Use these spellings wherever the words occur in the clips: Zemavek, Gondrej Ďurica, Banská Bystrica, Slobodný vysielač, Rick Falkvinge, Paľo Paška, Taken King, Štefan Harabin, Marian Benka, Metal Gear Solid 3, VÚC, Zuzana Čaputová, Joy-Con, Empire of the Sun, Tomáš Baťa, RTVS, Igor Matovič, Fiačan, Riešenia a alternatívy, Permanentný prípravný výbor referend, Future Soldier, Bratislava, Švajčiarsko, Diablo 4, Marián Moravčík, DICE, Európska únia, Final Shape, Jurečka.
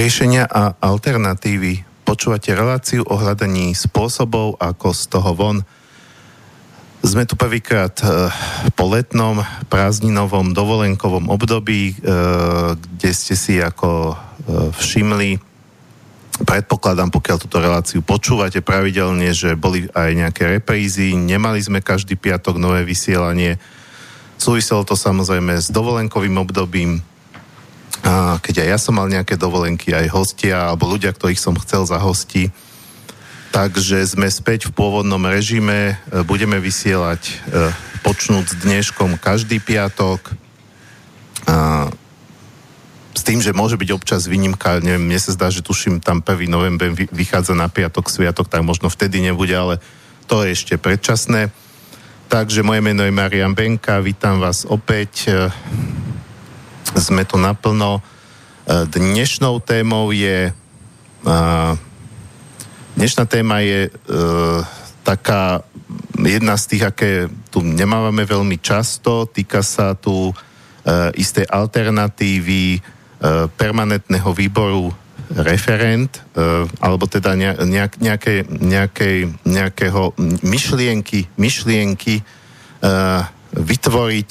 Riešenia a alternatívy. Počúvate reláciu o hľadaní spôsobov, ako z toho von. Sme tu prvýkrát po letnom, prázdninovom, dovolenkovom období, kde ste si ako všimli, predpokladám, pokiaľ túto reláciu počúvate pravidelne, že boli aj nejaké reprízy, nemali sme každý piatok nové vysielanie. Súviselo to samozrejme s dovolenkovým obdobím, keď aj ja som mal nejaké dovolenky, aj hostia, alebo ľudia, ktorých som chcel za hosti. Takže sme späť v pôvodnom režime, budeme vysielať počnúť s dneškom každý piatok, s tým, že môže byť občas výnimka, neviem, mne sa zdá, že tuším, tam 1. november vychádza na piatok, sviatok, tak možno vtedy nebude, ale to je ešte predčasné. Takže moje meno je Marian Benka, vítam vás opäť. Sme tu naplno. Dnešnou témou je... Dnešná téma je taká jedna z tých, aké tu nemávame veľmi často. Týka sa tu istej alternatívy permanentného výboru referend, alebo teda nejakého myšlienky vytvoriť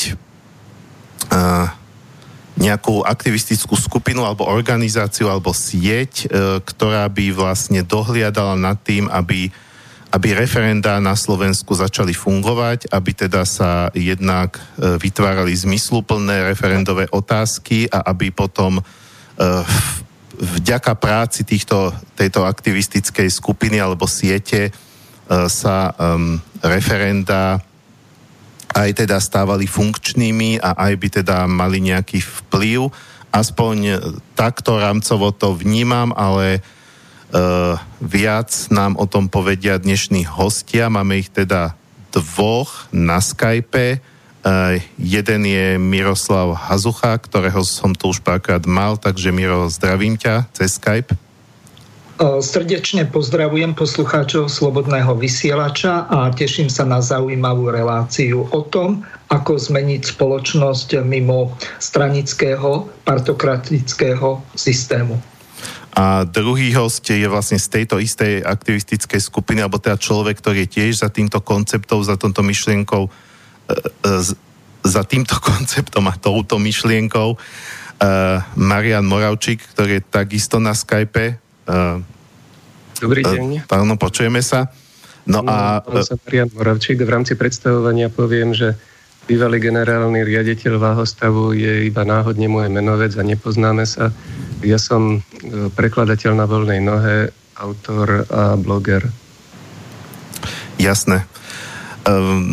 nejakú aktivistickú skupinu alebo organizáciu alebo sieť, ktorá by vlastne dohliadala nad tým, aby referendá na Slovensku začali fungovať, aby teda sa jednak vytvárali zmysluplné referendové otázky a aby potom vďaka práci tejto aktivistickej skupiny alebo siete sa referendá aj teda stávali funkčnými a aj by teda mali nejaký vplyv. Aspoň takto rámcovo to vnímam, ale viac nám o tom povedia dnešní hostia. Máme ich teda dvoch na Skype. Jeden je Miroslav Hazucha, ktorého som tu už párkrát mal, takže Miro, zdravím ťa cez Skype. Srdečne pozdravujem poslucháčov Slobodného vysielača a teším sa na zaujímavú reláciu o tom, ako zmeniť spoločnosť mimo stranického, partokratického systému. A druhý host je vlastne z tejto istej aktivistickej skupiny, alebo teda človek, ktorý je tiež za týmto konceptom, a touto myšlienkou, Marián Moravčík, ktorý je takisto na Skype. Dobrý deň. Áno, počujeme sa. No a... Pán sa Marián Moravčík, v rámci predstavovania poviem, že bývalý generálny riaditeľ Váhostavu je iba náhodne moje menovec a nepoznáme sa. Ja som prekladateľ na voľnej nohe, autor a bloger. Jasné.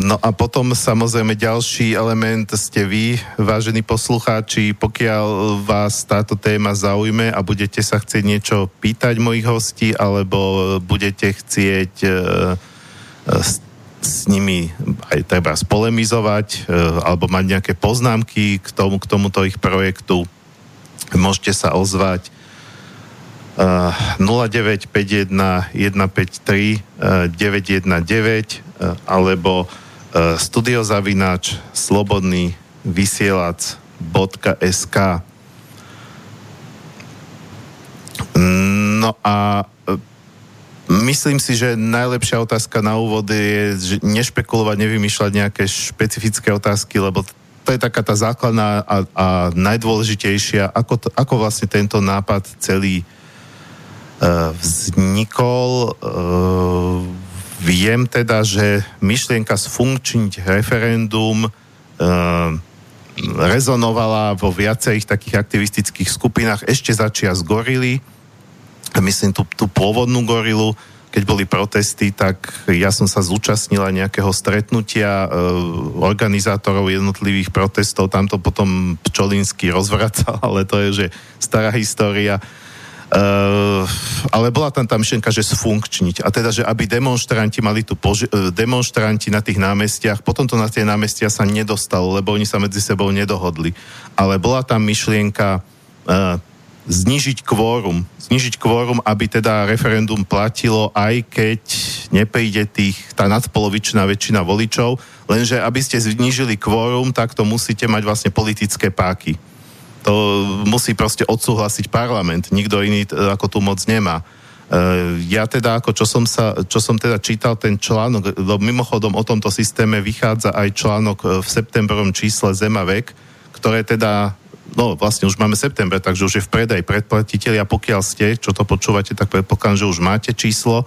No a potom samozrejme ďalší element ste vy, vážení poslucháči, pokiaľ vás táto téma zaujme a budete sa chcieť niečo pýtať mojich hostí, alebo budete chcieť s nimi aj treba spolemizovať, alebo mať nejaké poznámky k tomuto ich projektu, môžete sa ozvať 0951 153 919 alebo studio@slobodnyvysielac.sk. No a myslím si, že najlepšia otázka na úvod je nešpekulovať, nevymýšľať nejaké špecifické otázky, lebo to je taká tá základná a najdôležitejšia, ako vlastne tento nápad celý vznikol. Viem teda, že myšlienka sfunkčniť referendum rezonovala vo viacerých takých aktivistických skupinách ešte začias Gorily. Myslím tú pôvodnú Gorilu, keď boli protesty, tak ja som sa zúčastnila nejakého stretnutia organizátorov jednotlivých protestov. Tam to potom Pčolinský rozvracal, ale to je, že stará história. Ale bola tam myšlienka, že sfunkčniť. A teda, že aby demonštranti mali demonštranti na tých námestiach, potom to na tie námestia sa nedostalo, lebo oni sa medzi sebou nedohodli. Ale bola tam myšlienka znižiť kvórum, aby teda referendum platilo, aj keď nepríde tá nadpolovičná väčšina voličov, lenže aby ste znížili kvórum, tak to musíte mať vlastne politické páky. To musí proste odsúhlasiť parlament. Nikto iný ako tú moc nemá. Ja teda, ako čo som teda čítal ten článok, mimochodom o tomto systéme vychádza aj článok v septembrovom čísle Zemavek, ktoré teda, no vlastne už máme september, takže už je v predaj predplatiteľi a pokiaľ ste, čo to počúvate, tak predpokladám, že už máte číslo,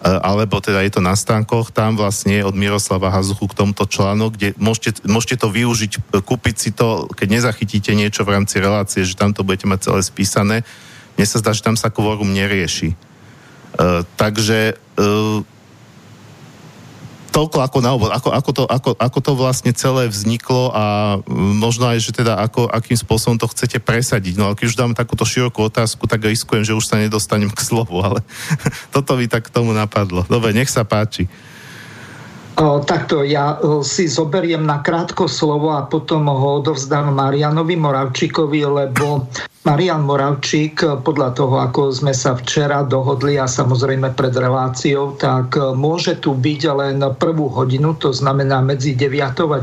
alebo teda je to na stánkoch, tam vlastne od Miroslava Hazuchu k tomuto článok, kde môžete to využiť, kúpiť si to, keď nezachytíte niečo v rámci relácie, že tam to budete mať celé spísané. Mne sa zdá, že tam sa kvórum nerieši. Takže toľko ako na úvod, ako to vlastne celé vzniklo a možno aj, že teda akým spôsobom to chcete presadiť. No ale keď už dám takúto širokú otázku, tak riskujem, že už sa nedostanem k slovu, ale toto mi tak k tomu napadlo. Dobre, nech sa páči. Takto, ja si zoberiem na krátko slovo a potom ho odovzdám Marianovi Moravčíkovi, lebo Marián Moravčík, podľa toho, ako sme sa včera dohodli a samozrejme pred reláciou, tak môže tu byť len prvú hodinu, to znamená medzi 9 a 10,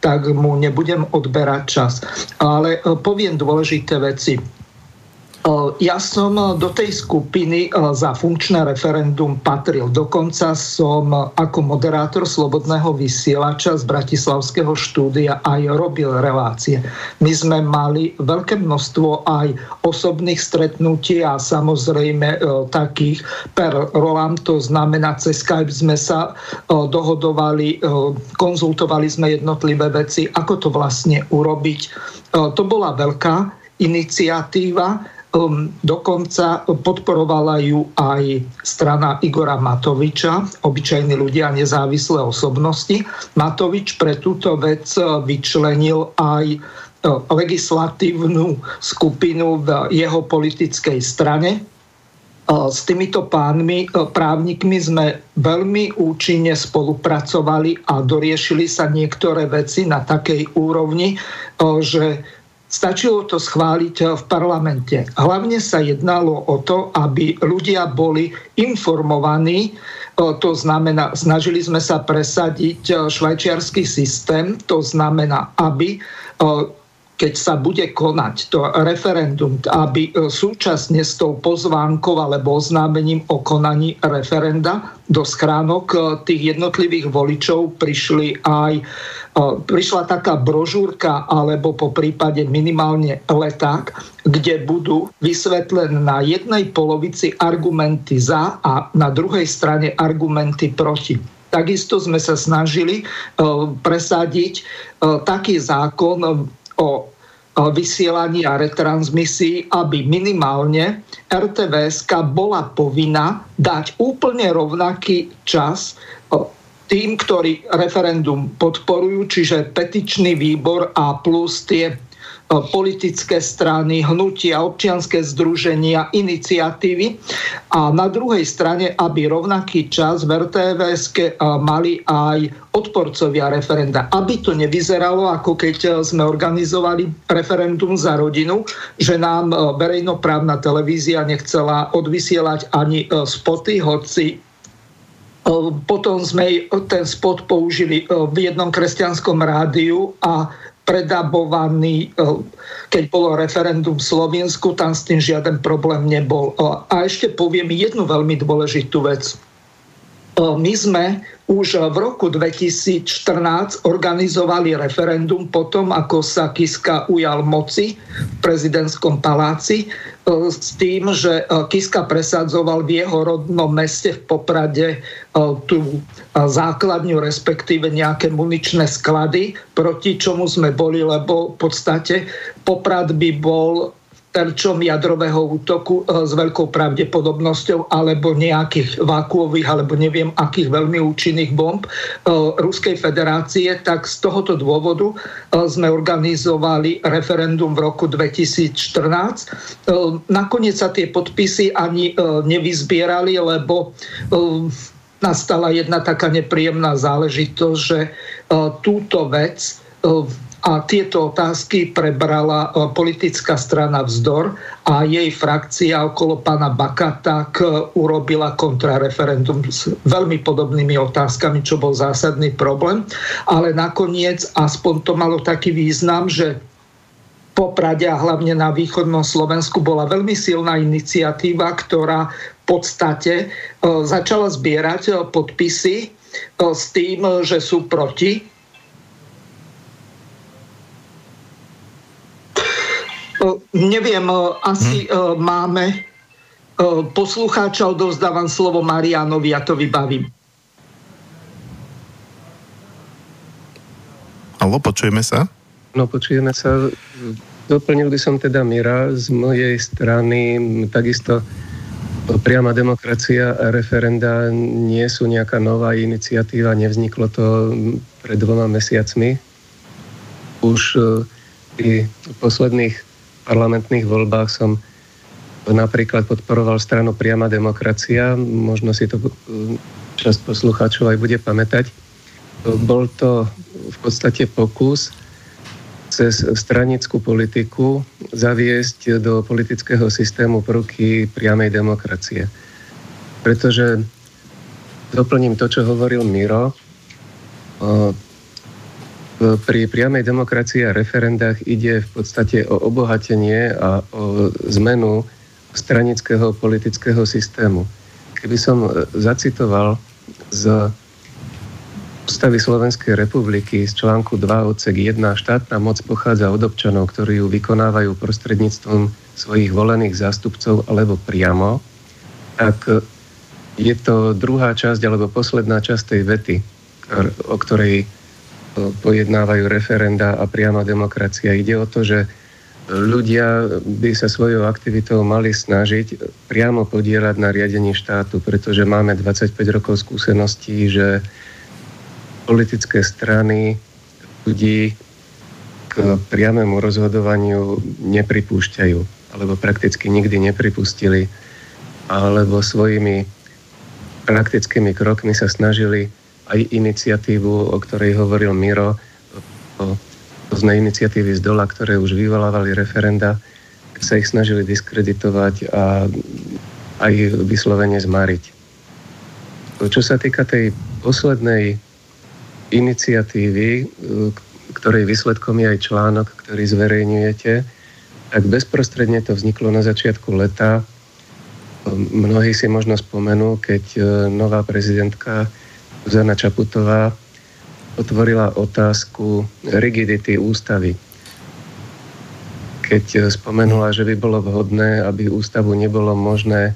tak mu nebudem odberať čas. Ale poviem dôležité veci. Ja som do tej skupiny za funkčné referendum patril. Dokonca som ako moderátor Slobodného vysielača z bratislavského štúdia aj robil relácie. My sme mali veľké množstvo aj osobných stretnutí a samozrejme takých per rolám, to znamená cez Skype sme sa dohodovali, konzultovali sme jednotlivé veci, ako to vlastne urobiť. To bola veľká iniciatíva, dokonca podporovala ju aj strana Igora Matoviča, Obyčajní ľudia, nezávislé osobnosti. Matovič pre túto vec vyčlenil aj legislatívnu skupinu v jeho politickej strane. S týmito pánmi, právnikmi sme veľmi účinne spolupracovali a doriešili sa niektoré veci na takej úrovni, že stačilo to schváliť v parlamente. Hlavne sa jednalo o to, aby ľudia boli informovaní, to znamená, snažili sme sa presadiť švajčiarsky systém, to znamená, aby keď sa bude konať to referendum, aby súčasne s tou pozvánkou alebo oznámením o konaní referenda do schránok tých jednotlivých voličov prišla taká brožúrka alebo po prípade minimálne leták, kde budú vysvetlené na jednej polovici argumenty za a na druhej strane argumenty proti. Takisto sme sa snažili presadiť taký zákon o vysielaní a retransmisii, aby minimálne RTVS-ka bola povinná dať úplne rovnaký čas tým, ktorí referendum podporujú, čiže petičný výbor a plus tie politické strany, hnutia, občianske združenia, iniciatívy a na druhej strane, aby rovnaký čas v RTVS-ke mali aj odporcovia referenda. Aby to nevyzeralo, ako keď sme organizovali referendum za rodinu, že nám verejnoprávna televízia nechcela odvysielať ani spoty, hoci potom sme ten spot použili v jednom kresťanskom rádiu a predabovaný, keď bolo referendum v Slovensku, tam s tým žiaden problém nebol. A ešte poviem jednu veľmi dôležitú vec. My sme už v roku 2014 organizovali referendum potom, ako sa Kiska ujal moci v prezidentskom paláci s tým, že Kiska presadzoval v jeho rodnom meste v Poprade tú základňu, respektíve nejaké muničné sklady, proti čomu sme boli, lebo v podstate Poprad by bol terčom jadrového útoku s veľkou pravdepodobnosťou alebo nejakých vákuových alebo neviem akých veľmi účinných bomb Ruskej federácie, tak z tohoto dôvodu sme organizovali referendum v roku 2014. Nakoniec sa tie podpisy ani nevyzbierali, lebo nastala jedna taká nepríjemná záležitosť, že túto vec a tieto otázky prebrala politická strana Vzdor a jej frakcia okolo pána Baka tak urobila kontrareferendum s veľmi podobnými otázkami, čo bol zásadný problém. Ale nakoniec aspoň to malo taký význam, že Poprade a hlavne na východnom Slovensku bola veľmi silná iniciatíva, ktorá v podstate začala zbierať podpisy s tým, že sú proti. Neviem, asi máme poslucháča, odovzdávam slovo Marianovi, ja to vybavím. Haló, počujeme sa? No, počujeme sa. Doplnil by som teda Mira. Z mojej strany takisto priama demokracia a referenda nie sú nejaká nová iniciatíva. Nevzniklo to pred 2 mesiacmi. Už pri posledných parlamentných voľbách som napríklad podporoval stranu priama demokracia. Možno si to časť poslucháčov aj bude pamätať. Bol to v podstate pokus cez stranickú politiku zaviesť do politického systému prvky priamej demokracie. Pretože, doplním to, čo hovoril Miro, pri priamej demokracii a referendách ide v podstate o obohatenie a o zmenu stranického politického systému. Keby som zacitoval z Ústavy Slovenskej republiky z článku 2 odsek 1, štátna moc pochádza od občanov, ktorí ju vykonávajú prostredníctvom svojich volených zástupcov alebo priamo, tak je to druhá časť alebo posledná časť tej vety, o ktorej pojednávajú referenda a priama demokracia. Ide o to, že ľudia by sa svojou aktivitou mali snažiť priamo podieľať na riadení štátu, pretože máme 25 rokov skúseností, že politické strany ľudí k priamému rozhodovaniu nepripúšťajú, alebo prakticky nikdy nepripustili, alebo svojimi praktickými krokmi sa snažili aj iniciatívu, o ktorej hovoril Miro, o rôzne iniciatívy z dola, ktoré už vyvolávali referenda, sa ich snažili diskreditovať a aj vyslovene zmáriť. Čo sa týka tej poslednej iniciatívy, ktorej výsledkom je aj článok, ktorý zverejňujete, tak bezprostredne to vzniklo na začiatku leta. Mnohí si možno spomenú, keď nová prezidentka Zuzana Čaputová otvorila otázku rigidity ústavy. Keď spomenula, že by bolo vhodné, aby ústavu nebolo možné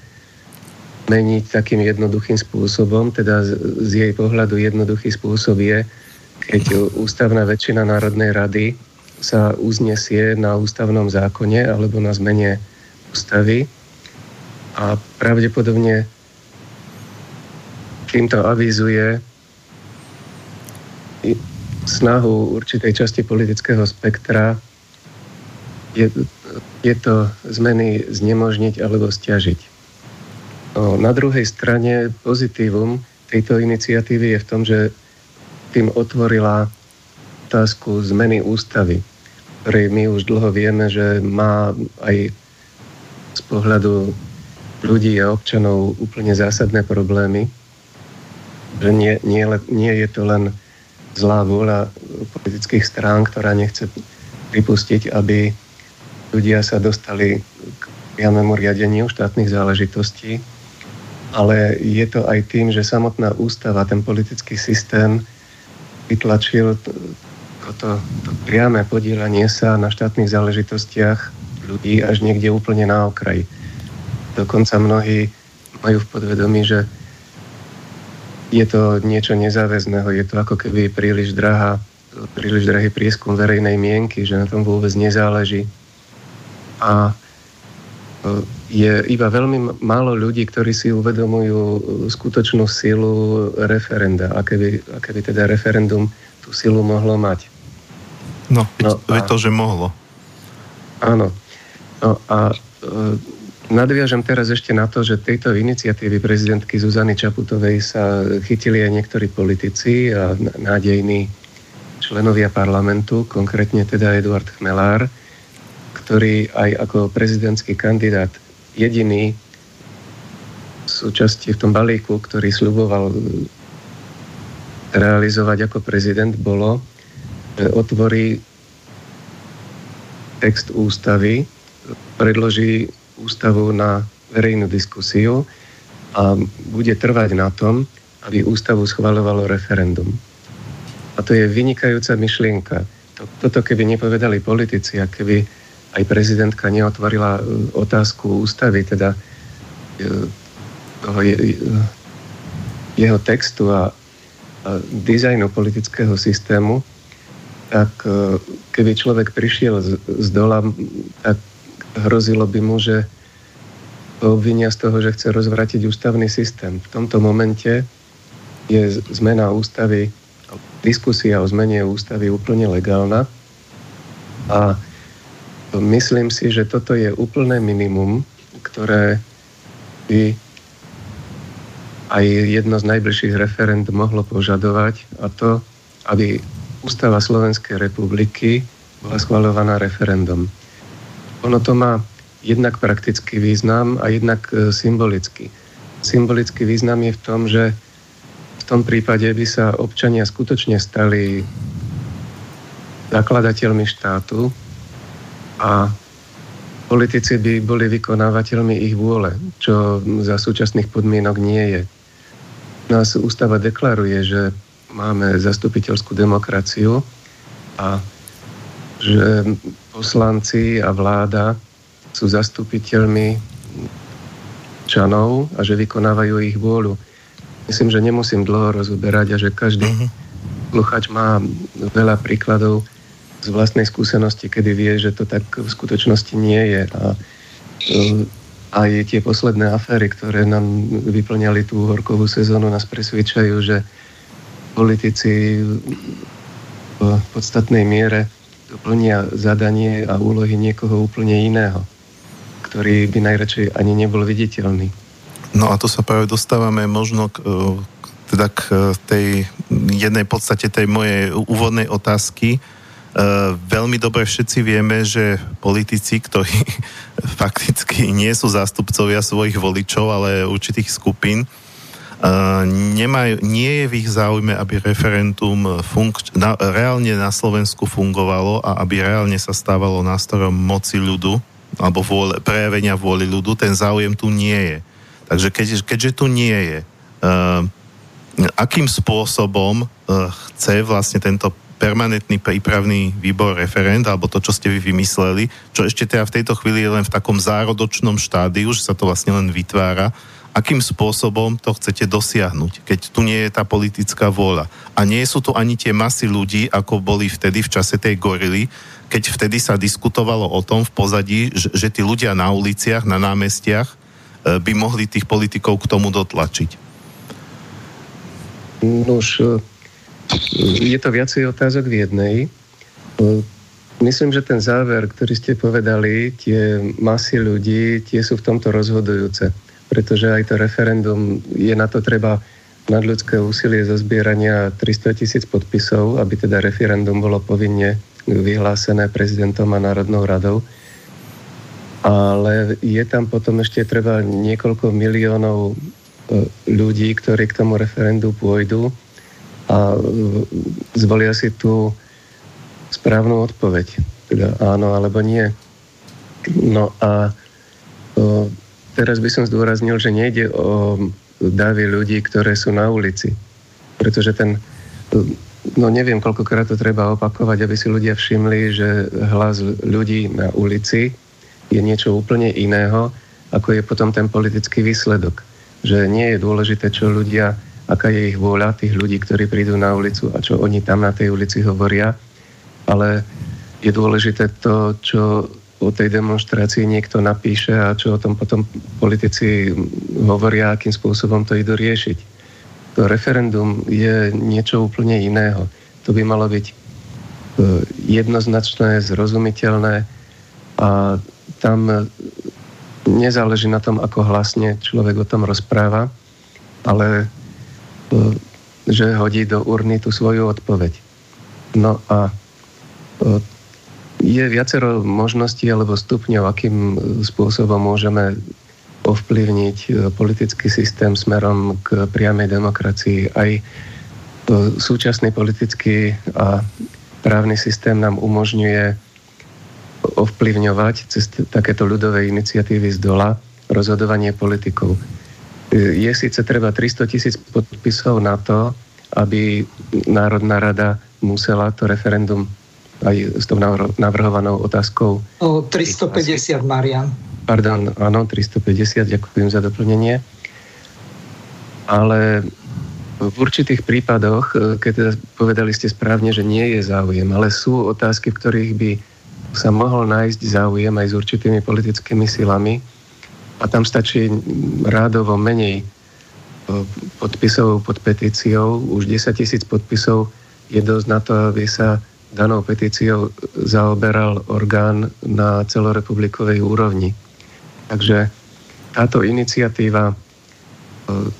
meniť takým jednoduchým spôsobom, teda z jej pohľadu jednoduchý spôsob je, keď ústavná väčšina Národnej rady sa uznesie na ústavnom zákone alebo na zmene ústavy a pravdepodobne týmto avizuje snahu určitej časti politického spektra tieto zmeny znemožniť alebo stiažiť. Na druhej strane pozitívum tejto iniciatívy je v tom, že tým otvorila otázku zmeny ústavy, ktorej my už dlho vieme, že má aj z pohľadu ľudí a občanov úplne zásadné problémy. Že nie je to len zlá vôľa politických strán, ktorá nechce pripustiť, aby ľudia sa dostali k priamému riadeniu štátnych záležitostí, ale je to aj tým, že samotná ústava, ten politický systém vytlačil to priame podieľanie sa na štátnych záležitostiach ľudí až niekde úplne na okraj. Dokonca mnohí majú v podvedomí, že je to niečo nezáväzného, je to ako keby príliš drahý prieskum verejnej mienky, že na tom vôbec nezáleží. A je iba veľmi málo ľudí, ktorí si uvedomujú skutočnú silu referenda, aké by teda referendum tú silu mohlo mať. Že mohlo. Áno. No a nadviažem teraz ešte na to, že tejto iniciatívy prezidentky Zuzany Čaputovej sa chytili aj niektorí politici a nádejní členovia parlamentu, konkrétne teda Eduard Chmelár, ktorý aj ako prezidentský kandidát jediný v súčasti v tom balíku, ktorý sľuboval realizovať ako prezident, bolo, že otvorí text ústavy, predloží ústavu na verejnú diskusiu a bude trvať na tom, aby ústavu schvaľovalo referendum. A to je vynikajúca myšlienka. Toto keby nepovedali politici a keby aj prezidentka neotvorila otázku ústavy, teda jeho textu a dizajnu politického systému, tak keby človek prišiel z dola, tak hrozilo by mu, že obvinia z toho, že chce rozvratiť ústavný systém. V tomto momente je zmena ústavy, diskusia o zmene ústavy úplne legálna a myslím si, že toto je úplné minimum, ktoré by aj jedno z najbližších referend mohlo požadovať, a to, aby ústava Slovenskej republiky bola schvaľovaná referendum. Ono to má jednak praktický význam a jednak symbolický. Symbolický význam je v tom, že v tom prípade by sa občania skutočne stali zakladateľmi štátu a politici by boli vykonávateľmi ich vôle, čo za súčasných podmienok nie je. Nás ústava deklaruje, že máme zastupiteľskú demokraciu a že poslanci a vláda sú zastupiteľmi občanov a že vykonávajú ich vôľu. Myslím, že nemusím dlho rozoberať a že každý poslucháč má veľa príkladov z vlastnej skúsenosti, kedy vie, že to tak v skutočnosti nie je. A tie posledné aféry, ktoré nám vyplňali tú horkovú sezónu, nás presvedčajú, že politici v podstatnej miere plnia zadanie a úlohy niekoho úplne iného, ktorý by najradšej ani nebol viditeľný. No a tu sa práve dostávame možno k tej jednej podstate tej mojej úvodnej otázky. Veľmi dobre všetci vieme, že politici, ktorí fakticky nie sú zástupcovia svojich voličov, ale určitých skupín, nie je v ich záujme, aby referendum reálne na Slovensku fungovalo a aby reálne sa stávalo nástrojom moci ľudu alebo prejavenia vôli ľudu. Ten záujem tu nie je. Takže keďže tu nie je, akým spôsobom chce vlastne tento permanentný prípravný výbor referend, alebo to, čo ste vy vymysleli, čo ešte teda v tejto chvíli je len v takom zárodočnom štádiu, že sa to vlastne len vytvára, akým spôsobom to chcete dosiahnuť, keď tu nie je tá politická vôľa. A nie sú tu ani tie masy ľudí, ako boli vtedy v čase tej gorily, keď vtedy sa diskutovalo o tom v pozadí, že tí ľudia na uliciach, na námestiach by mohli tých politikov k tomu dotlačiť. Nož, je to viacej otázok v jednej. Myslím, že ten záver, ktorý ste povedali, tie masy ľudí, tie sú v tomto rozhodujúce. Pretože aj to referendum, je na to treba nadľudské úsilie zo zbierania 300 000 podpisov, aby teda referendum bolo povinne vyhlásené prezidentom a Národnou radou. Ale je tam potom ešte treba niekoľko miliónov ľudí, ktorí k tomu referendu pôjdu a zvolia si tú správnu odpoveď. Teda áno alebo nie. No a teraz by som zdôraznil, že nejde o davy ľudí, ktoré sú na ulici. Pretože neviem, koľkokrát to treba opakovať, aby si ľudia všimli, že hlas ľudí na ulici je niečo úplne iného, ako je potom ten politický výsledok. Že nie je dôležité, čo ľudia, aká je ich vôľa, tých ľudí, ktorí prídu na ulicu a čo oni tam na tej ulici hovoria, ale je dôležité to, čo o tej demonstrácii niekto napíše a čo o tom potom politici hovoria, akým spôsobom to idú riešiť. To referendum je niečo úplne iného. To by malo byť jednoznačné, zrozumiteľné a tam nezáleží na tom, ako hlasne človek o tom rozpráva, ale že hodí do urny tú svoju odpoveď. No a je viacero možností alebo stupňov, akým spôsobom môžeme ovplyvniť politický systém smerom k priamej demokracii. Aj súčasný politický a právny systém nám umožňuje ovplyvňovať cez takéto ľudové iniciatívy z dola rozhodovanie politikov. Je síce treba 300 000 podpisov na to, aby Národná rada musela to referendum aj s tou navrhovanou otázkou... 350, Marian. Pardon, áno, 350, ďakujem za doplnenie. Ale v určitých prípadoch, keď teda povedali ste správne, že nie je záujem, ale sú otázky, v ktorých by sa mohol nájsť záujem aj s určitými politickými silami a tam stačí rádovo menej podpisov pod petíciou. Už 10 000 podpisov je dosť na to, aby sa danou petíciou zaoberal orgán na celorepublikovej úrovni. Takže táto iniciatíva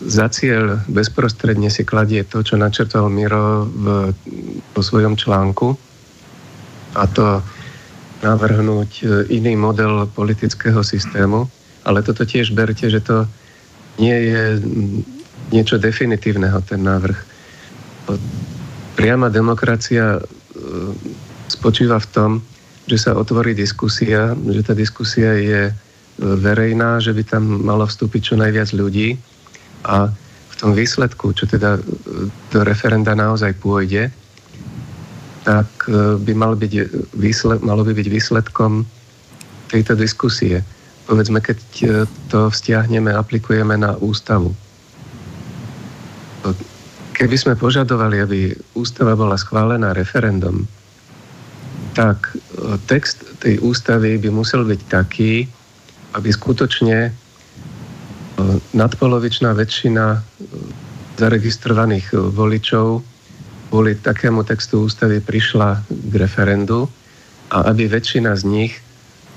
za cieľ bezprostredne si kladie to, čo načrtol Miro po svojom článku, a to navrhnúť iný model politického systému, ale toto tiež berte, že to nie je niečo definitívneho, ten návrh. Priama demokracia spočíva v tom, že sa otvorí diskusia, že tá diskusia je verejná, že by tam malo vstúpiť čo najviac ľudí a v tom výsledku, čo teda do referenda naozaj pôjde, tak by malo by byť výsledkom tejto diskusie. Povedzme, keď to vzťahneme, aplikujeme na ústavu. Keby sme požadovali, aby ústava bola schválená referendum, tak text tej ústavy by musel byť taký, aby skutočne nadpolovičná väčšina zaregistrovaných voličov kvôli takému textu ústavy prišla k referendu a aby väčšina z nich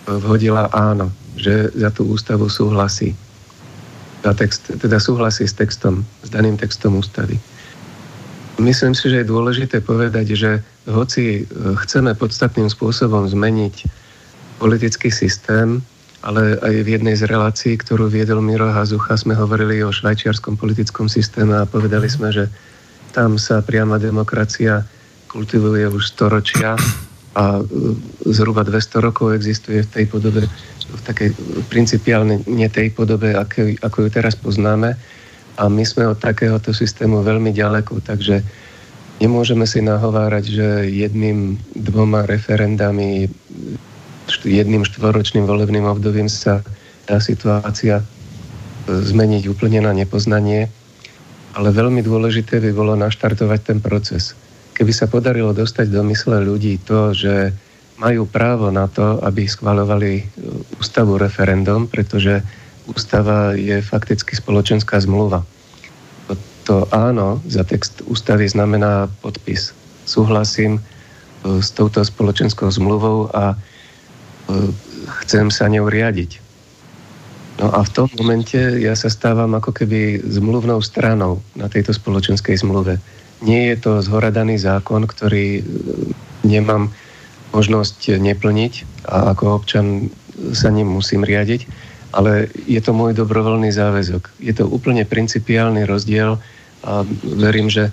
vhodila áno, že za tú ústavu súhlasí. Teda súhlasí s textom, s daným textom ústavy. Myslím si, že je dôležité povedať, že hoci chceme podstatným spôsobom zmeniť politický systém, ale aj v jednej z relácií, ktorú viedol Miro Hazucha, sme hovorili o švajčiarskom politickom systéme a povedali sme, že tam sa priama demokracia kultivuje už storočia a zhruba 200 rokov existuje v tej podobe, v takej principiálne nie tej podobe, ako ju teraz poznáme. A my sme od takéhoto systému veľmi ďaleko, takže nemôžeme si nahovárať, že dvoma referendami, jedným štvoročným volebným obdobím sa tá situácia zmeniť úplne na nepoznanie. Ale veľmi dôležité by bolo naštartovať ten proces. Keby sa podarilo dostať do mysle ľudí to, že majú právo na to, aby schvaľovali ústavu referendum, pretože ústava je fakticky spoločenská zmluva. To áno za text ústavy znamená podpis. Súhlasím s touto spoločenskou zmluvou a chcem sa ňou riadiť. No a v tom momente ja sa stávam ako keby zmluvnou stranou na tejto spoločenskej zmluve. Nie je to zhoradaný zákon, ktorý nemám možnosť neplniť a ako občan sa ním musím riadiť, ale je to môj dobrovoľný záväzok. Je to úplne principiálny rozdiel a verím, že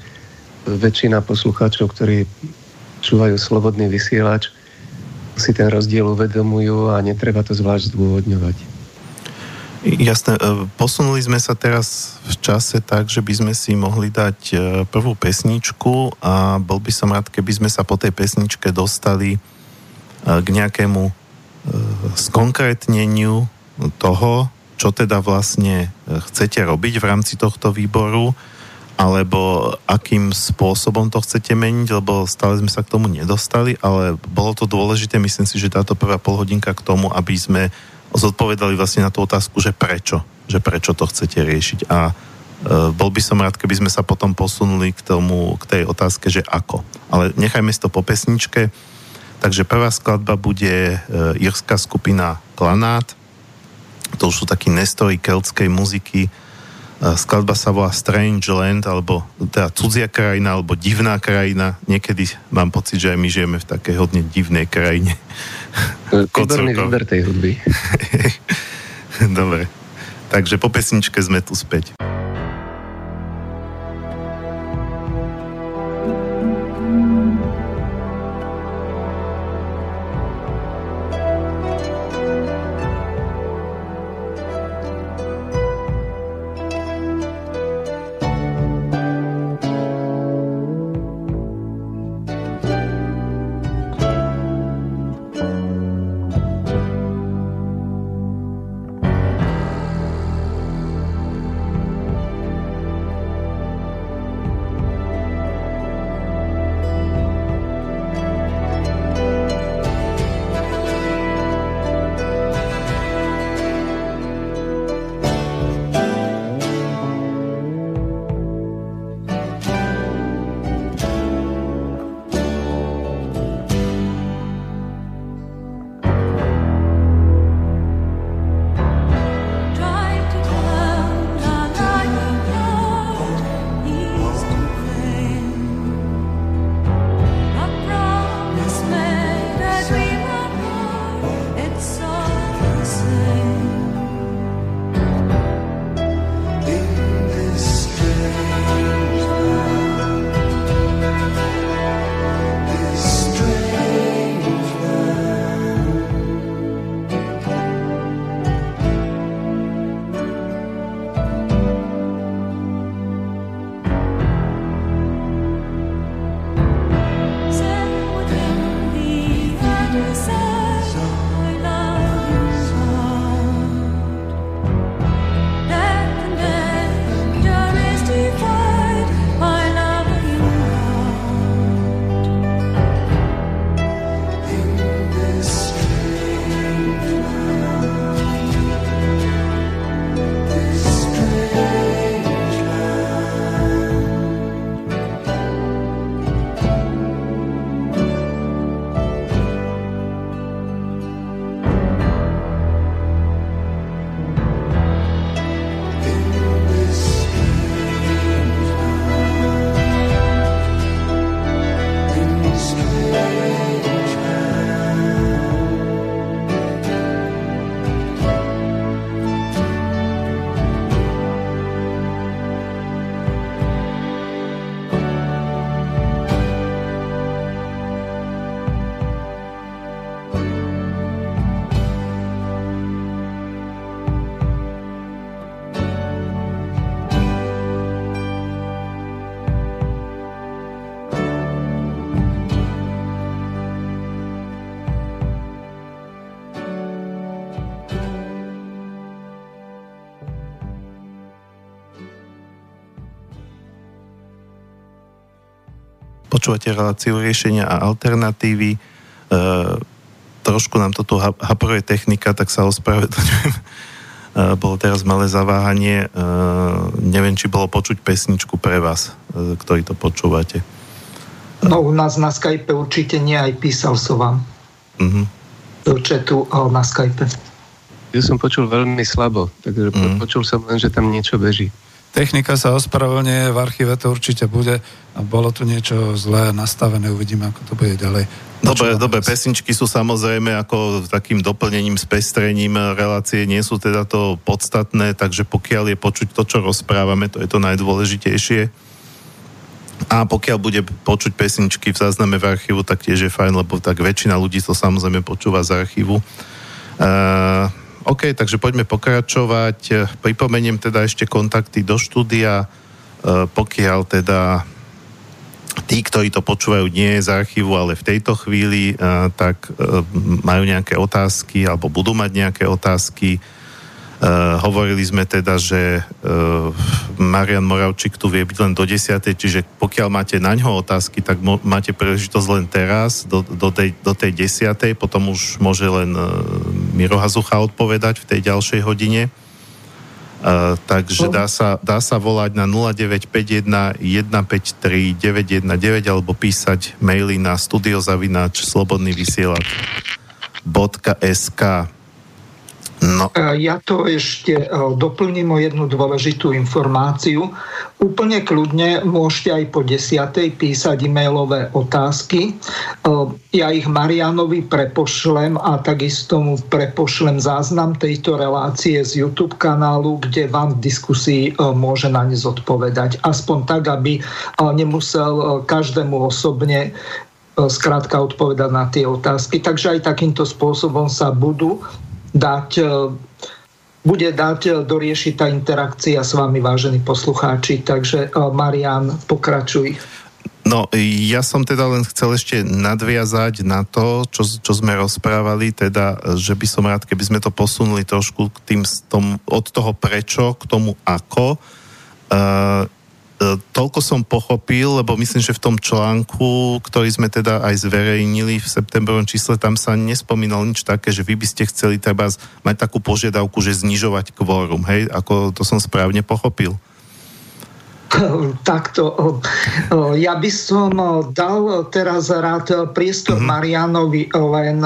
väčšina poslucháčov, ktorí čúvajú Slobodný vysielač, si ten rozdiel uvedomujú a netreba to zvlášť zdôvodňovať. Jasné, posunuli sme sa teraz v čase tak, že by sme si mohli dať prvú pesničku a bol by som rád, keby sme sa po tej pesničke dostali k nejakému skonkrétneniu toho, čo teda vlastne chcete robiť v rámci tohto výboru, alebo akým spôsobom to chcete meniť, lebo stále sme sa k tomu nedostali, ale bolo to dôležité, myslím si, že táto prvá polhodinka k tomu, aby sme zodpovedali vlastne na tú otázku, že prečo to chcete riešiť. A bol by som rád, keby sme sa potom posunuli k tej otázke, že ako. Ale nechajme si to po pesničke. Takže prvá skladba bude írska skupina Klanád. To už sú takí nestori keltskej muziky. Skladba sa volá Strange Land, alebo teda cudzia krajina, alebo divná krajina. Niekedy mám pocit, že aj my žijeme v takej hodne divnej krajine. Výborný výber tej hudby. Dobre. Takže po pesničke sme tu späť. Počúvate reláciu Riešenia a alternatívy. Trošku nám to tu hapruje technika, tak sa ospravedlňujem. Bolo teraz malé zaváhanie. Neviem, či bolo počuť pesničku pre vás, ktorí to počúvate. No u nás na Skype určite nie, aj písal som vám. Do chatu na Skype. Ja som počul veľmi slabo, takže počul som len, že tam niečo beží. Technika sa ospravedlňuje, v archíve to určite bude a bolo tu niečo zlé nastavené, uvidíme, ako to bude ďalej. Dobre, pesničky sú samozrejme ako takým doplnením, spestrením relácie, nie sú teda to podstatné, takže pokiaľ je počuť to, čo rozprávame, to je to najdôležitejšie. A pokiaľ bude počuť pesničky v zázname v archívu, tak tiež je fajn, lebo tak väčšina ľudí to samozrejme počúva z archívu. OK, takže poďme pokračovať. Pripomeniem teda ešte kontakty do štúdia, pokiaľ teda tí, ktorí to počúvajú nie z archívu, ale v tejto chvíli, tak majú nejaké otázky, alebo budú mať nejaké otázky. Hovorili sme teda, že Marián Moravčík tu vie byť len do 10, čiže pokiaľ máte na ňo otázky, tak máte príležitosť len teraz, do tej 10, potom už môže len Miro Hazucha odpovedať v tej ďalšej hodine. Takže dá sa volať na 0951 153 919 alebo písať maily na studio@slobodnyvysielac.sk. No. Ja to ešte doplním o jednu dôležitú informáciu. Úplne kľudne môžete aj po 10:00 písať e-mailové otázky. Ja ich Marianovi prepošlem a takisto mu prepošlem záznam tejto relácie z YouTube kanálu, kde vám v diskusii môže na ne zodpovedať. Aspoň tak, aby nemusel každému osobne skrátka odpovedať na tie otázky. Takže aj takýmto spôsobom sa bude dať doriešiť tá interakcia s vami, vážení poslucháči. Takže Marián, pokračuj. No, ja som teda len chcel ešte nadviazať na to, čo sme rozprávali, teda, že by som rád, keby sme to posunuli trošku od toho prečo k tomu ako. Toľko som pochopil, lebo myslím, že v tom článku, ktorý sme teda aj zverejnili v septembrovom čísle, tam sa nespomínal nič také, že vy by ste chceli treba mať takú požiadavku, že znižovať kvórum, hej? Ako to som správne pochopil. Takto. Ja by som dal teraz rád priestor Marianovi, len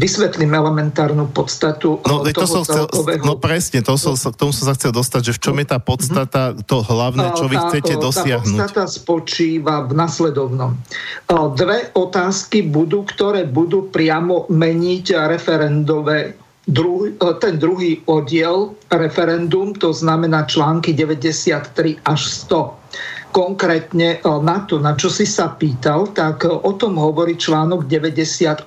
vysvetlím elementárnu podstatu toho celkového. No presne, k tomu som sa chcel dostať, že v čom je tá podstata, to hlavné, čo vy chcete dosiahnuť? Tá podstata spočíva v nasledovnom. Dve otázky budú, ktoré budú priamo meniť referendové ten druhý oddiel referendum, to znamená články 93 až 100. Konkrétne na to, na čo si sa pýtal, tak o tom hovorí článok 98.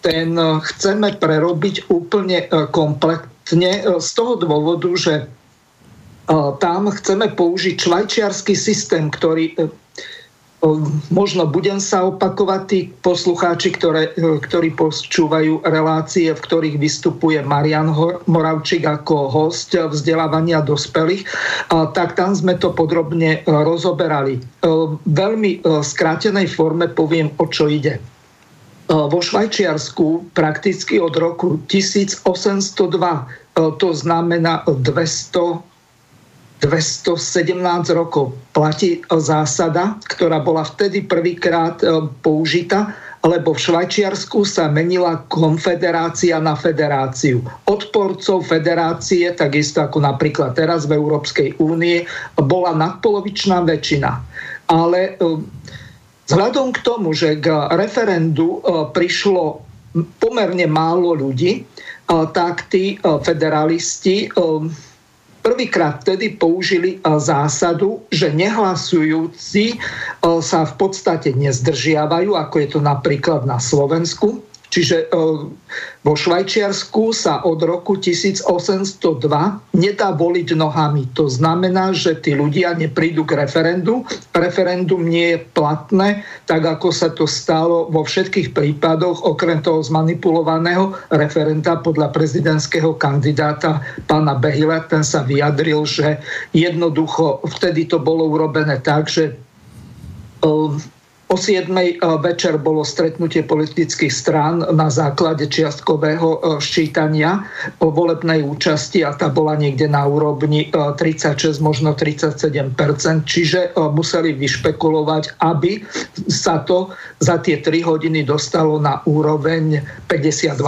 Ten chceme prerobiť úplne kompletne z toho dôvodu, že tam chceme použiť švajčiarsky systém, ktorý možno budem sa opakovať tí poslucháči, ktorí počúvajú relácie, v ktorých vystupuje Marián Moravčík ako host vzdelávania dospelých, tak tam sme to podrobne rozoberali. Veľmi skrátenej forme poviem, o čo ide. Vo Švajčiarsku prakticky od roku 1802, to znamená 217 rokov, platí zásada, ktorá bola vtedy prvýkrát použitá, lebo v Švajčiarsku sa menila konfederácia na federáciu. Odporcov federácie, takisto ako napríklad teraz v Európskej únie, bola nadpolovičná väčšina. Ale vzhľadom k tomu, že k referendu prišlo pomerne málo ľudí, tak tí federalisti prvýkrát vtedy použili zásadu, že nehlasujúci sa v podstate nezdržiavajú, ako je to napríklad na Slovensku, Čiže vo Švajčiarsku sa od roku 1802 nedá voliť nohami. To znamená, že tí ľudia neprídu k referendu. Referendum nie je platné, tak ako sa to stalo vo všetkých prípadoch, okrem toho zmanipulovaného referenda podľa prezidentského kandidáta pána Behýla. Ten sa vyjadril, že jednoducho vtedy to bolo urobené tak, že o 7. večer bolo stretnutie politických strán na základe čiastkového ščítania o volebnej účasti a tá bola niekde na úrovni 36, možno 37%, čiže museli vyšpekulovať, aby sa to za tie 3 hodiny dostalo na úroveň 52%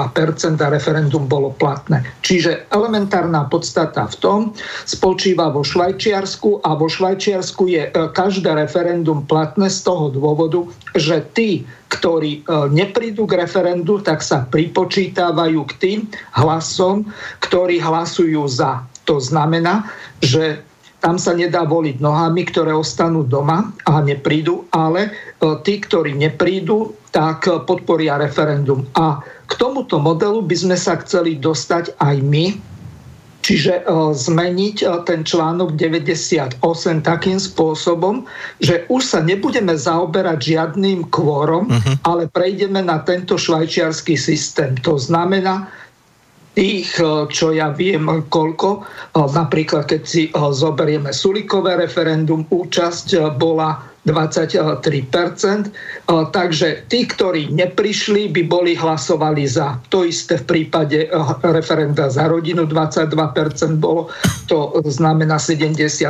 a referendum bolo platné. Čiže elementárna podstata v tom spočíva vo Švajčiarsku a vo Švajčiarsku je každé referendum platné z toho dôvodu, že tí, ktorí neprídu k referendu, tak sa pripočítavajú k tým hlasom, ktorí hlasujú za. To znamená, že tam sa nedá voliť nohami, ktoré ostanú doma a neprídu, ale tí, ktorí neprídu, tak podporia referendum. A k tomuto modelu by sme sa chceli dostať aj my, čiže zmeniť ten článok 98 takým spôsobom, že už sa nebudeme zaoberať žiadnym kvórom, ale prejdeme na tento švajčiarsky systém. To znamená, tých, čo ja viem koľko, napríklad keď si zoberieme Sulikové referendum, účasť bola 23%, takže tí, ktorí neprišli, by boli hlasovali za. To isté v prípade referenda za rodinu, 22% bolo, to znamená 78%,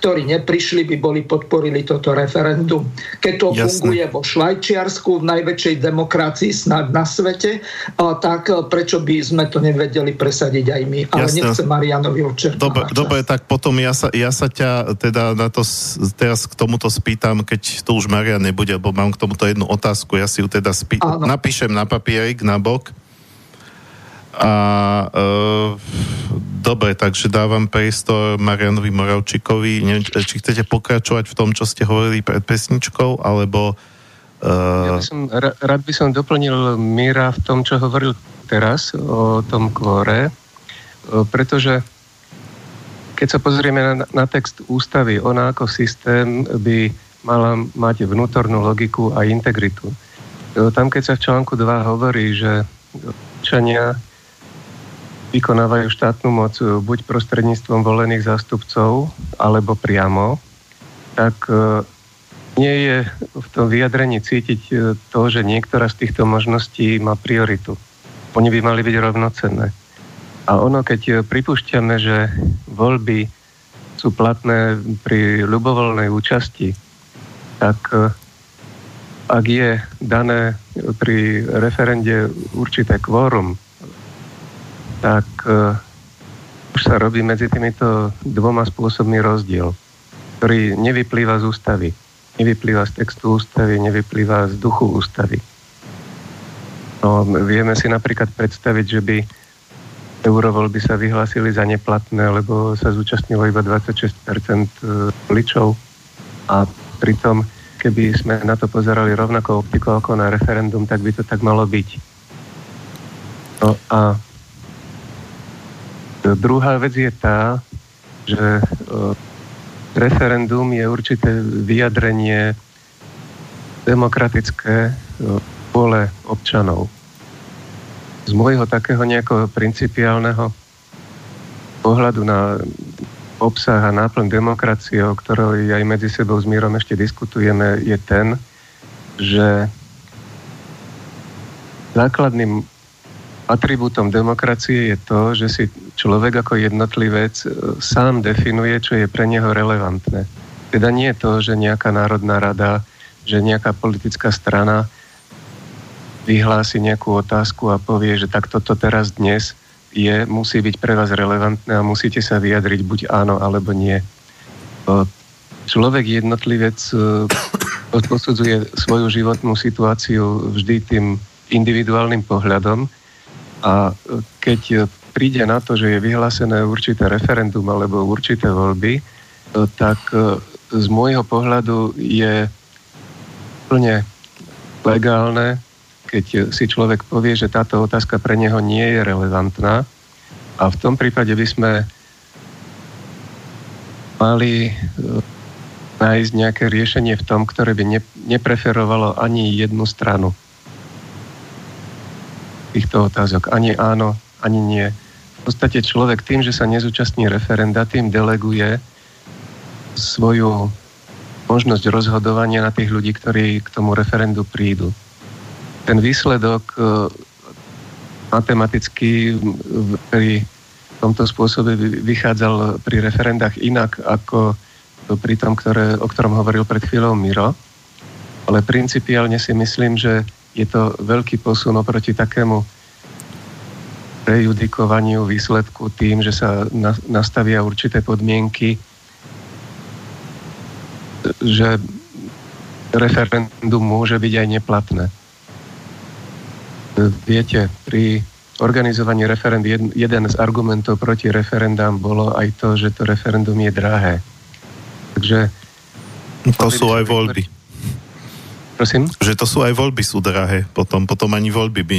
ktorí neprišli, by boli podporili toto referendum. Keď to funguje vo Švajčiarsku, v najväčšej demokracii snad na svete, tak prečo by sme to nevedeli presadiť aj my? Ale nechcem Marianovi odčerpávať. Dobre, tak potom ja sa ťa teda na to teraz k tomuto spýtam, keď tu už Marian nebude, lebo mám k tomuto jednu otázku, ja si ju teda napíšem na papierik, na bok. A dobre, takže dávam priestor Marianovi Moravčíkovi. Neviem, či chcete pokračovať v tom, čo ste hovorili pred pesničkou, alebo... Ja rád by som doplnil Mira v tom, čo hovoril teraz o tom kvóre, pretože keď sa pozrieme na text ústavy, ona ako systém by mala mať vnútornú logiku a integritu. Tam, keď sa v článku 2 hovorí, že občania vykonávajú štátnu moc buď prostredníctvom volených zástupcov, alebo priamo, tak nie je v tom vyjadrení cítiť to, že niektorá z týchto možností má prioritu. Oni by mali byť rovnocenné. A ono, keď pripúšťame, že voľby sú platné pri ľubovoľnej účasti, tak ak je dané pri referende určité kvórum, tak už sa robí medzi týmito dvoma spôsobmi rozdiel, ktorý nevyplýva z ústavy. Nevyplýva z textu ústavy, nevyplýva z duchu ústavy. No, vieme si napríklad predstaviť, že by eurovoľby sa vyhlásili za neplatné, lebo sa zúčastnilo iba 26% voličov. A pritom, keby sme na to pozerali rovnako optikou ako na referendum, tak by to tak malo byť. No a druhá vec je tá, že referendum je určité vyjadrenie demokratické vôle občanov. Z môjho takého nejakého principiálneho pohľadu na obsah a náplň demokracie, o ktorej aj medzi sebou s Mírom ešte diskutujeme, je ten, že základným atribútom demokracie je to, že si človek ako jednotlivec sám definuje, čo je pre neho relevantné. Teda nie je to, že nejaká národná rada, že nejaká politická strana vyhlási nejakú otázku a povie, že tak toto teraz dnes je, musí byť pre vás relevantné a musíte sa vyjadriť buď áno, alebo nie. Človek jednotlivec posudzuje svoju životnú situáciu vždy tým individuálnym pohľadom a keď príde na to, že je vyhlásené určité referendum alebo určité voľby, tak z môjho pohľadu je plne legálne keď si človek povie, že táto otázka pre neho nie je relevantná. A v tom prípade by sme mali nájsť nejaké riešenie v tom, ktoré by nepreferovalo ani jednu stranu týchto otázok. Ani áno, ani nie. V podstate človek tým, že sa nezúčastní referenda, tým deleguje svoju možnosť rozhodovania na tých ľudí, ktorí k tomu referendu prídu. Ten výsledok matematicky pri tomto spôsobe vychádzal pri referendách inak ako pri tom, o ktorom hovoril pred chvíľou Miro. Ale principiálne si myslím, že je to veľký posun oproti takému prejudikovaniu výsledku tým, že sa nastavia určité podmienky, že referendum môže byť aj neplatné. Viete, pri organizovaní referend jeden z argumentov proti referendám bolo aj to, že to referendum je drahé. Takže... To sú aj voľby. Prosím? Že to sú aj voľby, sú drahé. Potom ani voľby by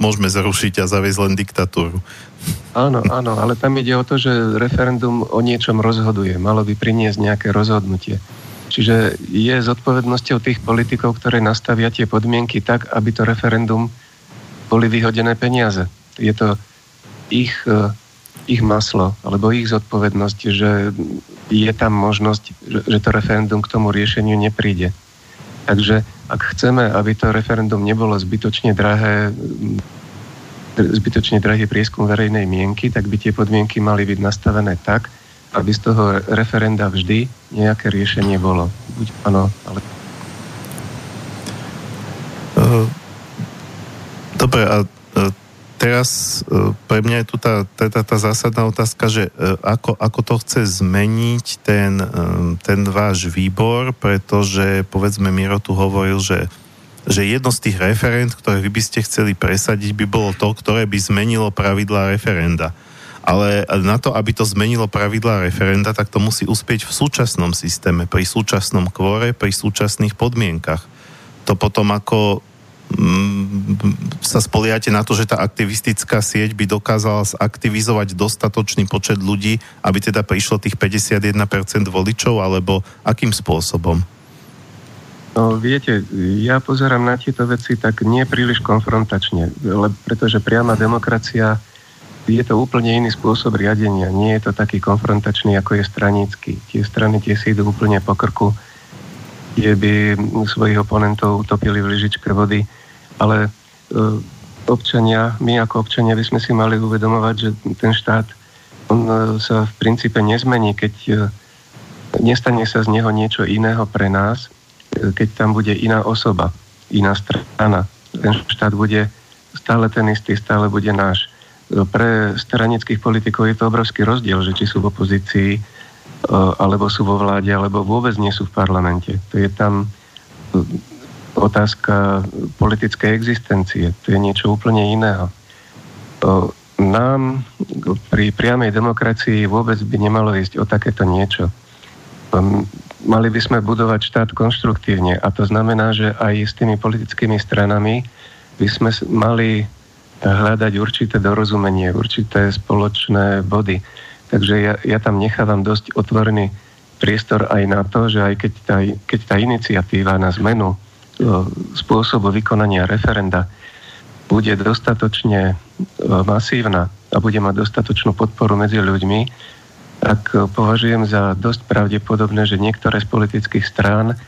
môžeme zrušiť a zaviesť len diktatúru. Áno, áno, ale tam ide o to, že referendum o niečom rozhoduje. Malo by priniesť nejaké rozhodnutie. Čiže je zodpovednosťou tých politikov, ktoré nastavia tie podmienky tak, aby to referendum boli vyhodené peniaze. Je to ich maslo, alebo ich zodpovednosť, že je tam možnosť, že to referendum k tomu riešeniu nepríde. Takže ak chceme, aby to referendum nebolo zbytočne drahý prieskum verejnej mienky, tak by tie podmienky mali byť nastavené tak, aby z toho referenda vždy nejaké riešenie bolo. Buď áno, ale... Dobre, a teraz pre mňa je tu tá zásadná otázka, že ako to chce zmeniť ten váš výbor, pretože povedzme Miro tu hovoril, že jedno z tých referend, ktoré vy by ste chceli presadiť, by bolo to, ktoré by zmenilo pravidlá referenda. Ale na to, aby to zmenilo pravidlá referenda, tak to musí uspieť v súčasnom systéme, pri súčasnom kvóre, pri súčasných podmienkach. To potom ako sa spoliate na to, že tá aktivistická sieť by dokázala zaktivizovať dostatočný počet ľudí, aby teda prišlo tých 51% voličov, alebo akým spôsobom? No viete, ja pozerám na tieto veci tak nie príliš konfrontačne, pretože priama demokracia je to úplne iný spôsob riadenia, nie je to taký konfrontačný, ako je stranícky. Tie strany si idú úplne po krku, kde by svojich oponentov utopili v lyžičke vody, ale my ako občania by sme si mali uvedomovať, že ten štát, on sa v princípe nezmení, keď nestane sa z neho niečo iného pre nás, keď tam bude iná osoba, iná strana. Ten štát bude stále ten istý, stále bude náš. Pre stranických politikov je to obrovský rozdiel, že či sú v opozícii, alebo sú vo vláde, alebo vôbec nie sú v parlamente. To je tam otázka politickej existencie. To je niečo úplne iného. Nám pri priamej demokracii vôbec by nemalo ísť o takéto niečo. Mali by sme budovať štát konštruktívne a to znamená, že aj s tými politickými stranami by sme mali hľadať určité dorozumenie, určité spoločné body. Takže ja tam nechávam dosť otvorený priestor aj na to, že aj keď tá iniciatíva na zmenu spôsobu vykonania referenda bude dostatočne masívna a bude mať dostatočnú podporu medzi ľuďmi, tak považujem za dosť pravdepodobné, že niektoré z politických strán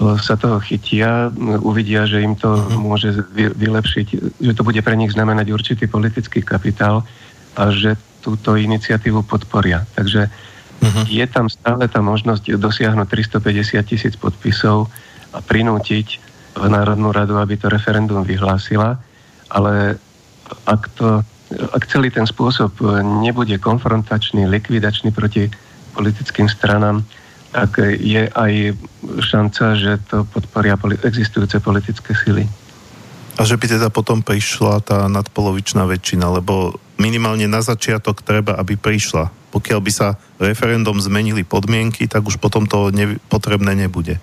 sa toho chytia, uvidia, že im to môže vylepšiť, že to bude pre nich znamenať určitý politický kapitál a že túto iniciatívu podporia. Takže je tam stále tá možnosť dosiahnuť 350,000 podpisov a prinútiť Národnú radu, aby to referendum vyhlásila, ale ak celý ten spôsob nebude konfrontačný, likvidačný proti politickým stranám, tak je aj šanca, že to podporia existujúce politické sily. A že by teda potom prišla tá nadpolovičná väčšina, lebo minimálne na začiatok treba, aby prišla. Pokiaľ by sa referendum zmenili podmienky, tak už potom to potrebné nebude.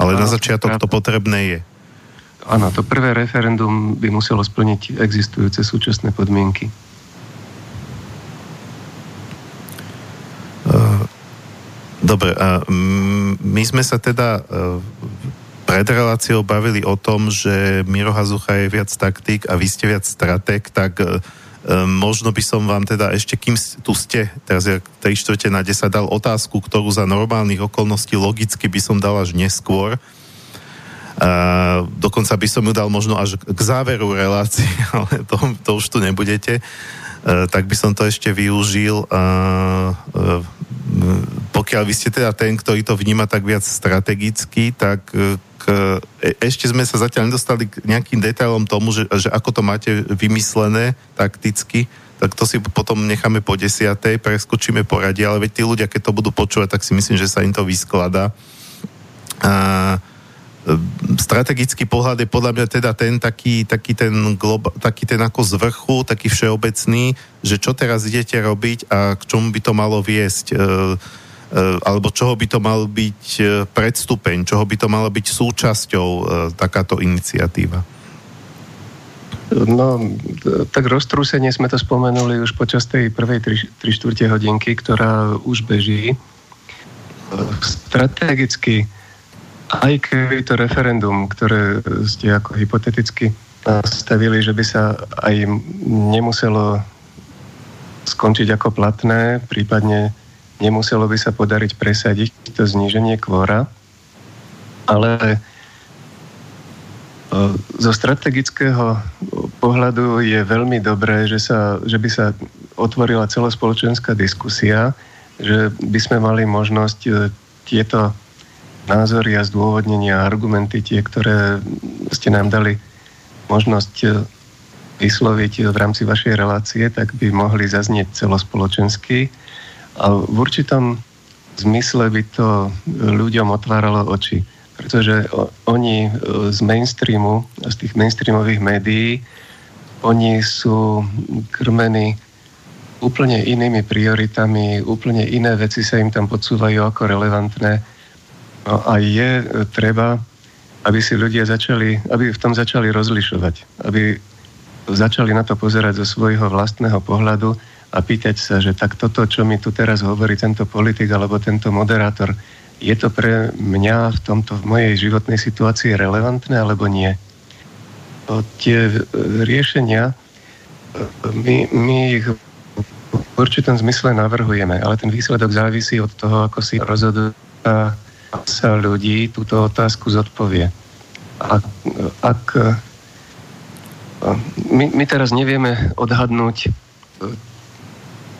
Ale na začiatok to potrebné je. Áno, to prvé referendum by muselo splniť existujúce súčasné podmienky. Dobre, a my sme sa teda pred reláciou bavili o tom, že Miro Hazucha je viac taktik a vy ste viac stratég, tak možno by som vám teda ešte, kým tu ste, teraz je 3:45, dal otázku, ktorú za normálnych okolností logicky by som dal až neskôr. Dokonca by som ju dal možno až k záveru relácie, ale to už tu nebudete. Tak by som to ešte využil. Pokiaľ vy ste teda ten, ktorý to vníma tak viac strategicky, tak ešte sme sa zatiaľ nedostali k nejakým detailom tomu, že ako to máte vymyslené takticky, tak to si potom necháme po 10:00, preskočíme poradie, ale veď tí ľudia, keď to budú počúvať, tak si myslím, že sa im to vyskladá. Strategický pohľad je podľa mňa teda ten taký ten ako z vrchu, taký všeobecný, že čo teraz idete robiť a k čomu by to malo viesť, alebo čoho by to mal byť predstupeň, čoho by to malo byť súčasťou takáto iniciatíva. No, tak roztrúsenie sme to spomenuli už počas tej prvej 3/4 hodinky, ktorá už beží. Strategicky, aj keby to referendum, ktoré ste ako hypoteticky nastavili, že by sa aj nemuselo skončiť ako platné, prípadne nemuselo by sa podariť presadiť to zníženie kvóra, ale zo strategického pohľadu je veľmi dobré, že by sa otvorila celospoločenská diskusia, že by sme mali možnosť tieto názory a zdôvodnenia a argumenty, tie, ktoré ste nám dali možnosť vysloviť v rámci vašej relácie, tak by mohli zaznieť celospoločensky. A v určitom zmysle by to ľuďom otváralo oči, pretože oni z mainstreamu, z tých mainstreamových médií, oni sú krmení úplne inými prioritami, úplne iné veci sa im tam podsúvajú ako relevantné. No a je treba, aby si ľudia v tom začali rozlišovať, aby začali na to pozerať zo svojho vlastného pohľadu a pýtať sa, že tak toto, čo mi tu teraz hovorí tento politik alebo tento moderátor, je to pre mňa v mojej životnej situácii relevantné alebo nie. Tie riešenia, my ich v určitom zmysle navrhujeme, ale ten výsledok závisí od toho, ako si rozhoduje sa ľudí túto otázku zodpovie. Ak my teraz nevieme odhadnúť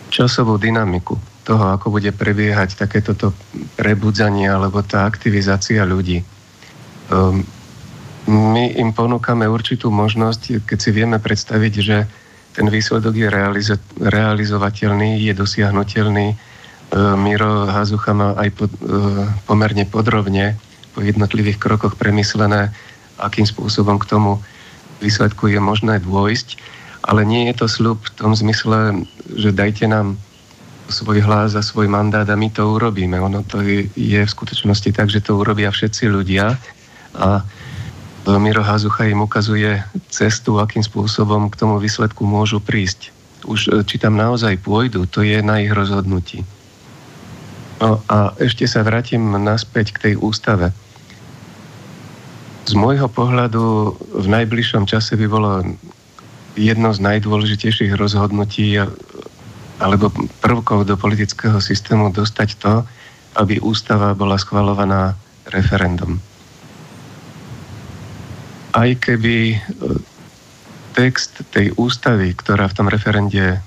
časovú dynamiku toho, ako bude prebiehať takéto prebudzanie alebo tá aktivizácia ľudí. My im ponúkame určitú možnosť, keď si vieme predstaviť, že ten výsledok je realizovateľný, je dosiahnuteľný. Miro Hazucha má aj pomerne podrobne po jednotlivých krokoch premyslené, akým spôsobom k tomu výsledku je možné dôjsť, ale nie je to sľub v tom zmysle, že dajte nám svoj hlas a svoj mandát a my to urobíme. Ono to je v skutočnosti tak, že to urobia všetci ľudia a Miro Hazucha im ukazuje cestu, akým spôsobom k tomu výsledku môžu prísť. Už či tam naozaj pôjdu, to je na ich rozhodnutí. No a ešte sa vrátim naspäť k tej ústave. Z môjho pohľadu v najbližšom čase by bolo jedno z najdôležitejších rozhodnutí alebo prvkov do politického systému dostať to, aby ústava bola schvaľovaná referendum. Aj keby text tej ústavy, ktorá v tom referende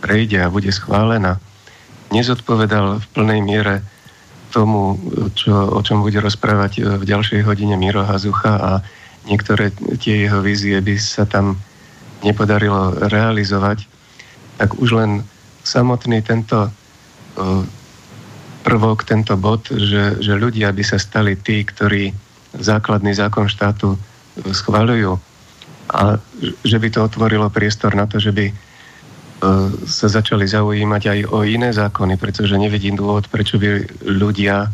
prejde a bude schválená, nezodpovedal v plnej miere tomu, o čom bude rozprávať v ďalšej hodine Miro Hazucha a niektoré tie jeho vízie by sa tam nepodarilo realizovať, tak už len samotný tento prvok, tento bod, že ľudia by sa stali tí, ktorí základný zákon štátu schvaľujú a že by to otvorilo priestor na to, že by sa začali zaujímať aj o iné zákony, pretože nevidím dôvod, prečo by ľudia,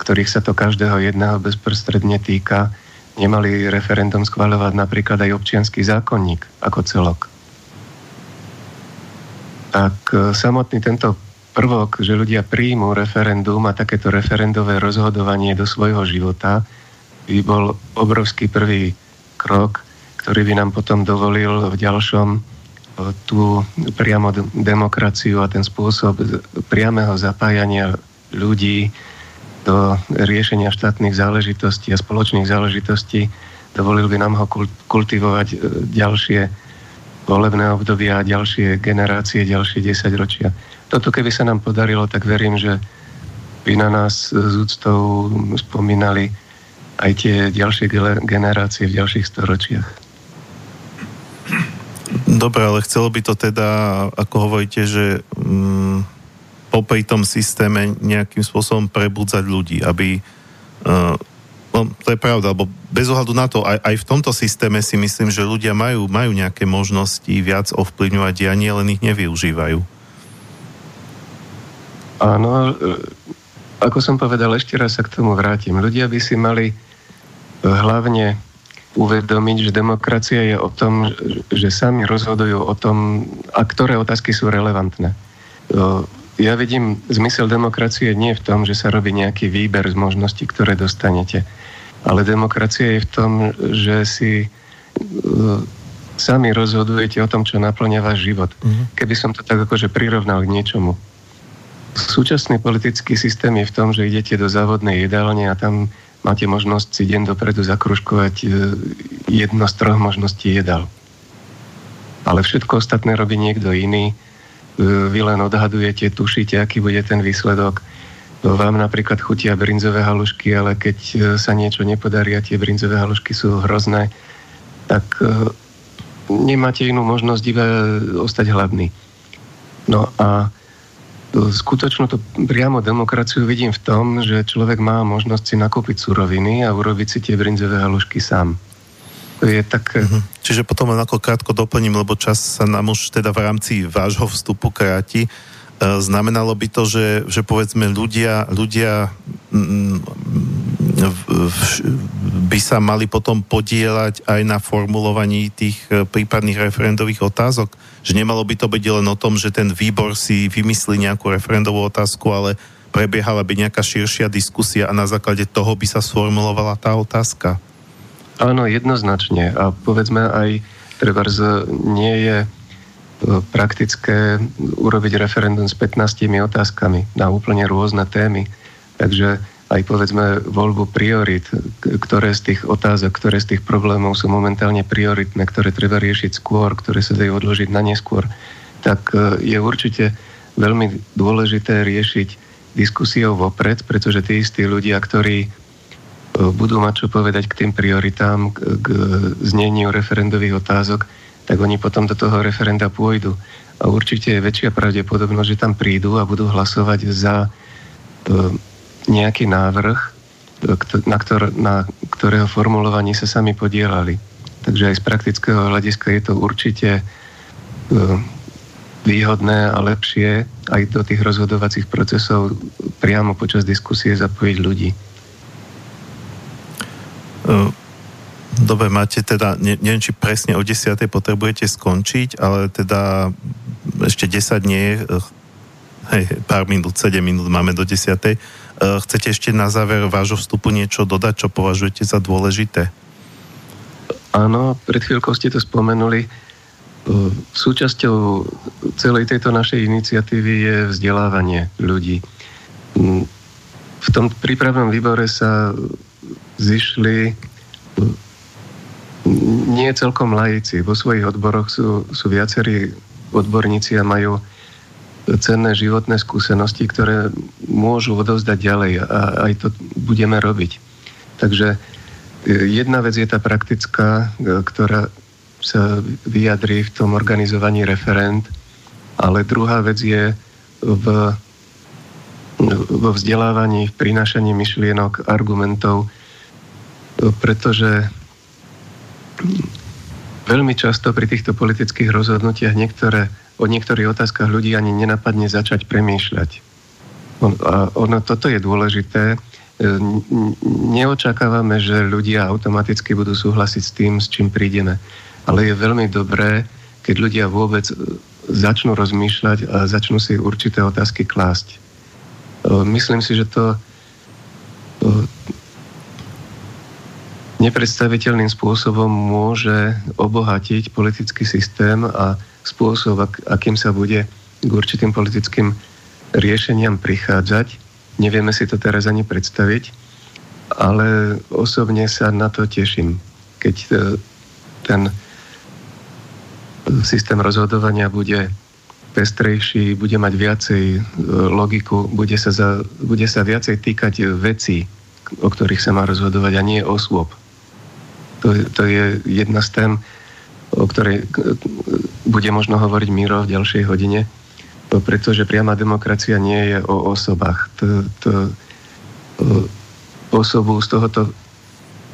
ktorých sa to každého jedného bezprostredne týka, nemali referendum schvaľovať napríklad aj občiansky zákonník ako celok. Tak samotný tento prvok, že ľudia príjmu referendum a takéto referendové rozhodovanie do svojho života, by bol obrovský prvý krok, ktorý by nám potom dovolil v ďalšom tú priamo demokraciu a ten spôsob priamého zapájania ľudí do riešenia štátnych záležitostí a spoločných záležitostí, dovolil by nám ho kultivovať ďalšie volebné obdobia a ďalšie generácie, ďalšie 10 ročia. Toto keby sa nám podarilo, tak verím, že by na nás s úctou spomínali aj tie ďalšie generácie v ďalších storočiach. Dobre, ale chcelo by to teda, ako hovoríte, že popri tom systéme nejakým spôsobom prebudzať ľudí, aby... No, to je pravda, lebo bez ohľadu na to, aj v tomto systéme si myslím, že ľudia majú nejaké možnosti viac ovplyvňovať a nie len ich nevyužívajú. Áno, ako som povedal, ešte raz sa k tomu vrátim. Ľudia by si mali hlavne uvedomiť, že demokracia je o tom, že sami rozhodujú o tom, a ktoré otázky sú relevantné. Ja vidím zmysel demokracie nie v tom, že sa robí nejaký výber z možností, ktoré dostanete. Ale demokracia je v tom, že si sami rozhodujete o tom, čo naplňa váš život. Keby som to tak akože prirovnal k niečomu. Súčasný politický systém je v tom, že idete do závodnej jedálne a tam máte možnosť si deň dopredu zakružkovať jedno z troch možností jedál. Ale všetko ostatné robí niekto iný. Vy len odhadujete, tušíte, aký bude ten výsledok. Vám napríklad chutia brinzové halušky, ale keď sa niečo nepodarí a tie brinzové halušky sú hrozné, tak nemáte inú možnosť iba ostať hladný. No a skutočnú to priamo demokraciu vidím v tom, že človek má možnosť si nakúpiť suroviny a urobiť si tie brinzové halušky sám. Je tak... Čiže potom len ako krátko doplním, lebo čas sa nám už teda v rámci vášho vstupu kráti. Znamenalo by to, že povedzme ľudia by sa mali potom podieľať aj na formulovaní tých prípadných referendových otázok? Že nemalo by to byť len o tom, že ten výbor si vymyslí nejakú referendovú otázku, ale prebiehala by nejaká širšia diskusia a na základe toho by sa sformulovala tá otázka? Áno, jednoznačne. A povedzme aj, trebárs nie je praktické urobiť referendum s 15 otázkami na úplne rôzne témy. Takže aj povedzme voľbu priorit, ktoré z tých otázok, ktoré z tých problémov sú momentálne prioritné, ktoré treba riešiť skôr, ktoré sa dajú odložiť na neskôr, tak je určite veľmi dôležité riešiť diskusiou vopred, pretože tí istí ľudia, ktorí budú mať čo povedať k tým prioritám, k zneniu referendových otázok, tak oni potom do toho referenda pôjdu. A určite je väčšia pravdepodobnosť, že tam prídu a budú hlasovať za nejaký návrh, na ktorého formulovaní sa sami podielali. Takže aj z praktického hľadiska je to určite výhodné a lepšie aj do tých rozhodovacích procesov priamo počas diskusie zapojiť ľudí. Dobre, máte teda, neviem, či presne o 10. potrebujete skončiť, ale teda ešte 10 nie, pár minút, 7 minút máme do 10. Chcete ešte na záver vášho vstupu niečo dodať, čo považujete za dôležité? Áno, pred chvíľkou ste to spomenuli. Súčasťou celej tejto našej iniciatívy je vzdelávanie ľudí. V tom prípravnom výbore sa zišli nie celkom laici. Vo svojich odboroch sú viacerí odborníci a majú cenné životné skúsenosti, ktoré môžu odovzdať ďalej a aj to budeme robiť. Takže jedna vec je tá praktická, ktorá sa vyjadrí v tom organizovaní referend, ale druhá vec je vo vzdelávaní, v prinášaní myšlienok, argumentov, pretože veľmi často pri týchto politických rozhodnutiach o niektorých otázkach ľudí ani nenapadne začať premýšľať. Ono toto je dôležité, neočakávame, že ľudia automaticky budú súhlasiť s tým, s čím prídeme. Ale je veľmi dobré, keď ľudia vôbec začnú rozmýšľať a začnú si určité otázky klásť. Myslím si, že to nepredstaviteľným spôsobom môže obohatiť politický systém a spôsob, akým sa bude k určitým politickým riešeniam prichádzať. Nevieme si to teraz ani predstaviť, ale osobne sa na to teším, keď ten systém rozhodovania bude pestrejší, bude mať viacej logiku, bude sa viacej týkať vecí, o ktorých sa má rozhodovať, a nie osôb. To je jedna z tém, o ktorej bude možno hovoriť Miro v ďalšej hodine, pretože priama demokracia nie je o osobách. Osobu z tohoto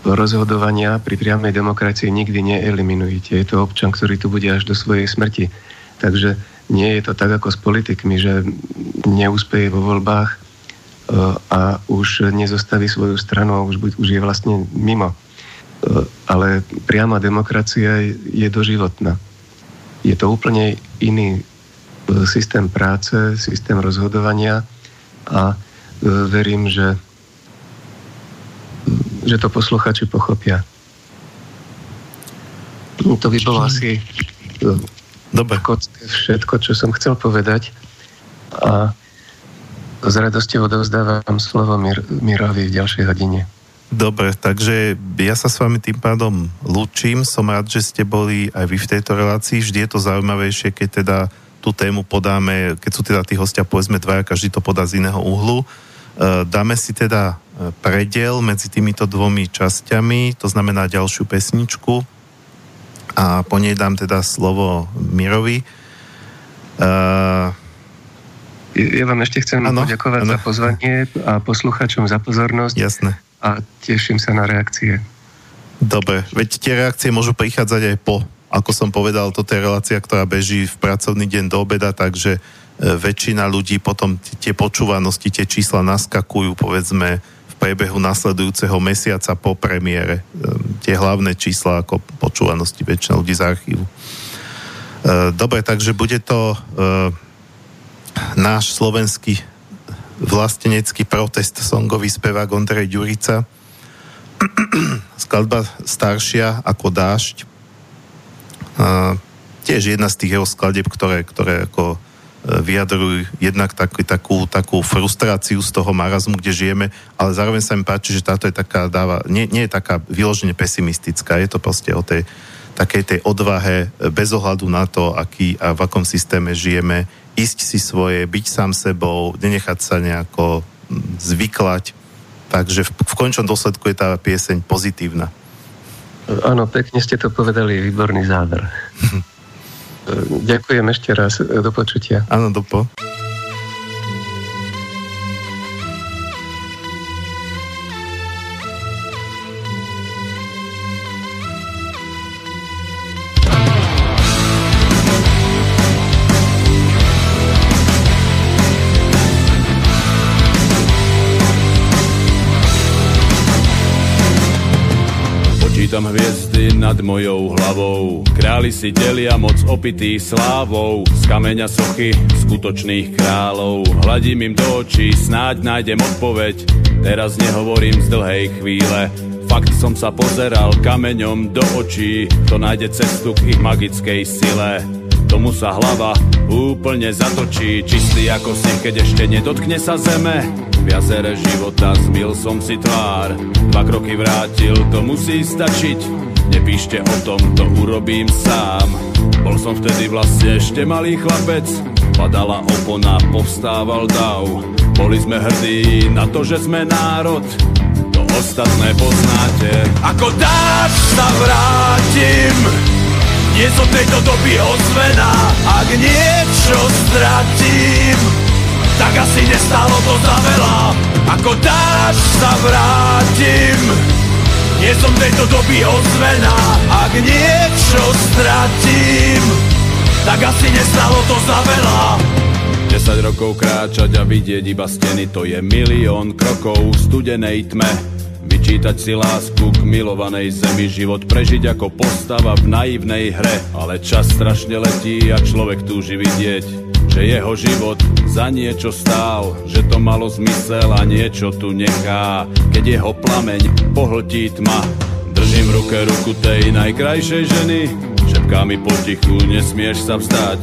rozhodovania pri priamej demokracii nikdy neeliminujete. Je to občan, ktorý tu bude až do svojej smrti. Takže nie je to tak ako s politikmi, že neúspeje vo voľbách a už nezostaví svoju stranu a už je vlastne mimo. Ale priama demokracia je doživotná. Je to úplne iný systém práce, systém rozhodovania a verím, že to posluchači pochopia. To by bolo asi všetko, čo som chcel povedať, a s radosťou odovzdávam slovo Mirovi v ďalšej hodine. Dobre, takže ja sa s vami tým pádom lúčim. Som rád, že ste boli aj vy v tejto relácii. Vždy je to zaujímavejšie, keď teda tú tému podáme, keď sú teda tí hostia, povedzme dvaja, každý to podá z iného uhlu. Dáme si teda prediel medzi týmito dvomi časťami, to znamená ďalšiu pesničku, a po nej dám teda slovo Mirovi. Ja vám ešte chcem poďakovať za pozvanie a posluchačom za pozornosť. Jasné. A teším sa na reakcie. Dobre, veď tie reakcie môžu prichádzať aj po. Ako som povedal, toto je relácia, ktorá beží v pracovný deň do obeda, takže väčšina ľudí potom tie počúvanosti, tie čísla naskakujú, povedzme, v priebehu nasledujúceho mesiaca po premiére. Tie hlavné čísla ako počúvanosti väčšina ľudí z archívu. Dobre, takže bude to náš slovenský vlastenecký protest songový spevák Gondrej Ďurica. Skladba staršia ako dážď. Tiež jedna z tých jeho skladieb, ktoré ako vyjadrujú jednak takú frustráciu z toho marazmu, kde žijeme, ale zároveň sa mi páči, že táto je taká nie je taká vyložene pesimistická, je to proste o tej takej tej odvahe, bez ohľadu na to, aký a v akom systéme žijeme, ísť si svoje, byť sám sebou, nenechať sa nejako zvyklať, takže v končnom dôsledku je tá pieseň pozitívna. Áno, pekne ste to povedali, výborný záver. Ďakujem ešte raz, do počutia. Áno, dopo. Čítam hviezdy nad mojou hlavou, králi si delia moc opitý slávou, z kameňa sochy skutočných králov. Hladím im do očí, snáď nájdem odpoveď, teraz nehovorím z dlhej chvíle. Fakt som sa pozeral kameňom do očí, to nájde cestu k ich magickej sile. Tomu sa hlava úplne zatočí, čistý ako sneh, keď ešte nedotkne sa zeme. V jazere života zmyl som si tvár, 2 kroky vrátil, to musí stačiť. Nepíšte o tom, to urobím sám. Bol som vtedy vlastne ešte malý chlapec, padala opona, povstával dav. Boli sme hrdí na to, že sme národ, to ostatné poznáte. Ako dáš sa vrátim, nie som tejto doby ozvená. Ak niečo stratím, tak asi nestálo to za veľa. Ako dáš sa vrátim, nie som tejto doby ozvená. Ak niečo stratím, tak asi nestálo to za veľa. 10 rokov kráčať a vidieť iba steny, to je 1 000 000 krokov v studenej tme. Vyčítať si lásku k milovanej zemi, život prežiť ako postava v naivnej hre. Ale čas strašne letí a človek túži vidieť, že jeho život za niečo stál, že to malo zmysel a niečo tu nechá, keď jeho plameň pohltí tma. Držím v ruke ruku tej najkrajšej ženy, šepká mi potichu, nesmieš sa vstať.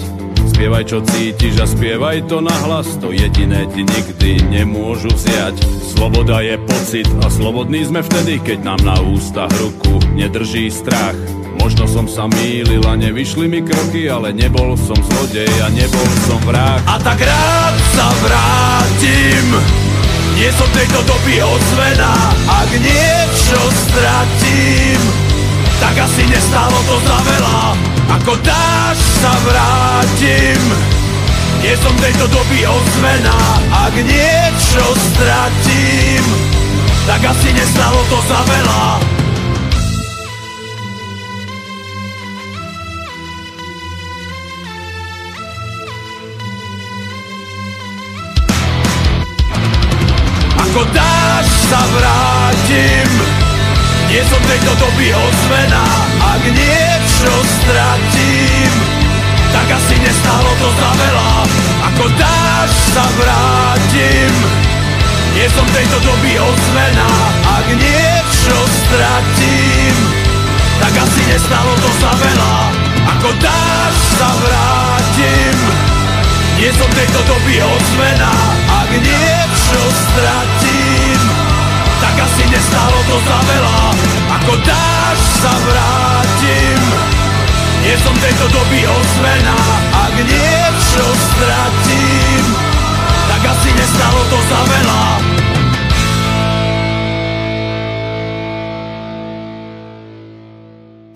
Spievaj, čo cítiš a spievaj to nahlas, to jediné ti nikdy nemôžu vziať. Sloboda je pocit a slobodní sme vtedy, keď nám na ústach ruku nedrží strach. Možno som sa mýlil a nevyšli mi kroky, ale nebol som zlodej a nebol som vrah. A tak rád sa vrátim, nie som tejto doby ozvená. Ak niečo stratím, tak asi nestálo to za veľa. Ako dáš sa vrátim, nie som tejto doby ozvená. Ak niečo stratím, tak asi nestálo to za veľa. Ako dáš sa vrátim, nie som tejto doby ozvená. Ak niečo stratím, tak asi nestálo to za veľa. Ako dáš sa vrátim, nie som tejto doby ozvená. Ak niečo stratím, tak asi nestálo to za veľa. Ako dáš sa vrátim, nie som tejto doby ozvená. Ak niečo stratím, tak asi nestálo to za veľa. Ako dáš sa vrátim, nie som tejto doby ozvená. Ak niečo stratím, tak asi nestálo to za veľa.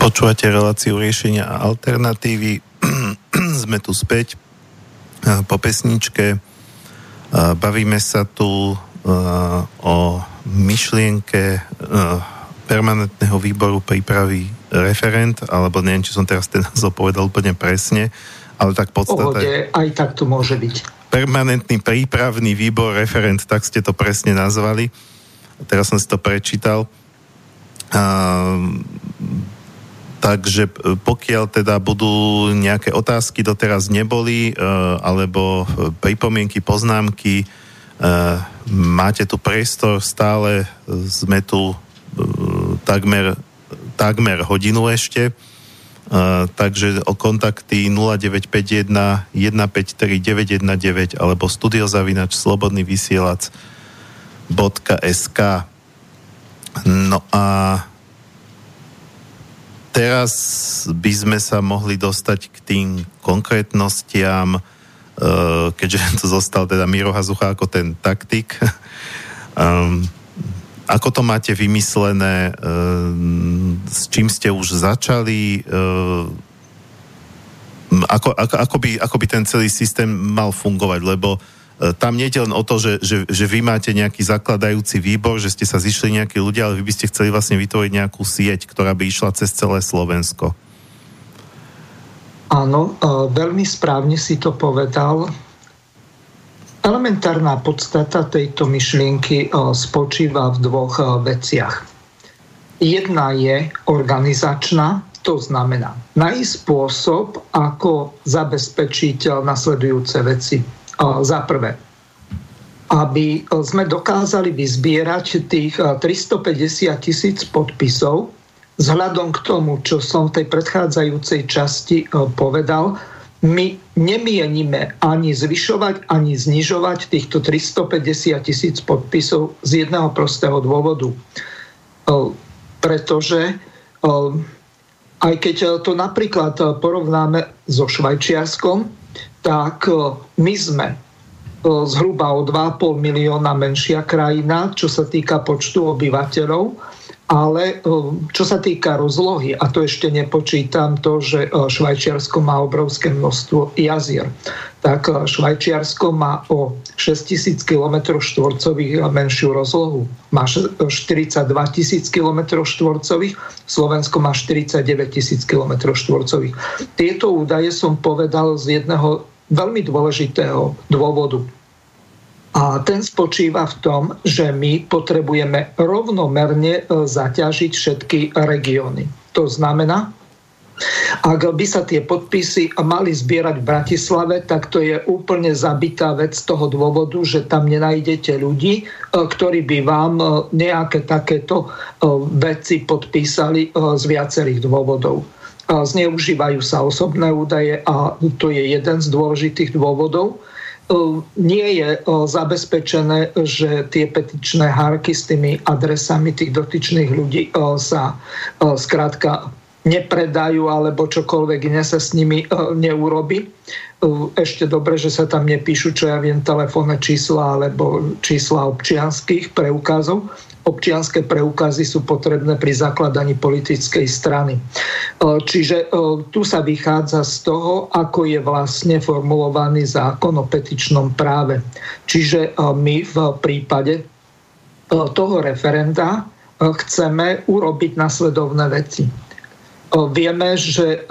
Počúvate reláciu Riešenia a alternatívy. Sme tu späť po pesničke. Bavíme sa tu o myšlienke permanentného výboru prípravy referend, alebo neviem, či som teraz ten názov povedal úplne presne, ale tak podstata... Pohode, aj tak to môže byť. Permanentný prípravný výbor referend, tak ste to presne nazvali. Teraz som si to prečítal. Takže pokiaľ teda budú nejaké otázky, doteraz neboli, alebo pripomienky, poznámky, máte tu priestor, stále sme tu takmer hodinu ešte, takže o kontakty 0951 153 919 alebo studiozavinač slobodnyvysielac.sk. No a teraz by sme sa mohli dostať k tým konkrétnostiam, keďže to zostal teda Miro Hazucha ako ten taktik. Ako to máte vymyslené? S čím ste už začali? Ako by ten celý systém mal fungovať? Lebo tam nie je len o to, že vy máte nejaký zakladajúci výbor, že ste sa zišli nejakí ľudia, ale vy by ste chceli vlastne vytvoriť nejakú sieť, ktorá by išla cez celé Slovensko. Áno, veľmi správne si to povedal. Elementárna podstata tejto myšlienky spočíva v dvoch veciach. Jedna je organizačná, to znamená nájsť spôsob, ako zabezpečiť nasledujúce veci. Za prvé, aby sme dokázali vyzbierať tých 350 000 podpisov. Vzhľadom k tomu, čo som v tej predchádzajúcej časti povedal, my nemienime ani zvyšovať, ani znižovať týchto 350 000 podpisov z jedného prostého dôvodu. Pretože aj keď to napríklad porovnáme so Švajčiarskom, tak my sme zhruba o 2,5 milióna menšia krajina, čo sa týka počtu obyvateľov. Ale čo sa týka rozlohy, a to ešte nepočítam to, že Švajčiarsko má obrovské množstvo jazier, tak Švajčiarsko má o 6000 km štvorcových menšiu rozlohu. Má 42 000 km štvorcových, Slovensko má 49 000 km štvorcových. Tieto údaje som povedal z jedného veľmi dôležitého dôvodu. A ten spočíva v tom, že my potrebujeme rovnomerne zaťažiť všetky regióny. To znamená, ak by sa tie podpisy mali zbierať v Bratislave, tak to je úplne zabitá vec z toho dôvodu, že tam nenájdete ľudí, ktorí by vám nejaké takéto veci podpísali z viacerých dôvodov. Zneužívajú sa osobné údaje a to je jeden z dôležitých dôvodov. Nie je zabezpečené, že tie petičné hárky s tými adresami tých dotyčných ľudí sa skrátka nepredajú alebo čokoľvek iné sa s nimi neurobi. Ešte dobre, že sa tam nepíšu, čo ja viem, telefónne čísla alebo čísla občianskych preukazov. Občianske preukazy sú potrebné pri zakladaní politickej strany. Čiže tu sa vychádza z toho, ako je vlastne formulovaný zákon o petičnom práve. Čiže my v prípade toho referenda chceme urobiť nasledovné veci. Vieme, že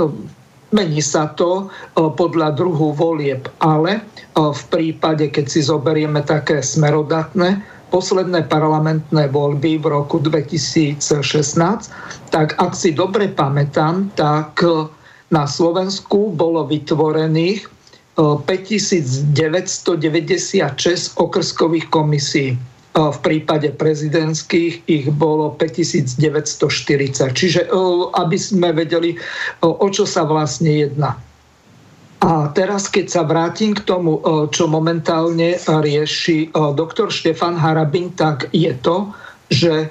mení sa to podľa druhu volieb, ale v prípade, keď si zoberieme také smerodatné, posledné parlamentné voľby v roku 2016, tak ak si dobre pamätám, tak na Slovensku bolo vytvorených 5996 okrskových komisí. V prípade prezidentských ich bolo 5940. Čiže aby sme vedeli, o čo sa vlastne jedná. A teraz, keď sa vrátim k tomu, čo momentálne rieši doktor Štefan Harabin, tak je to, že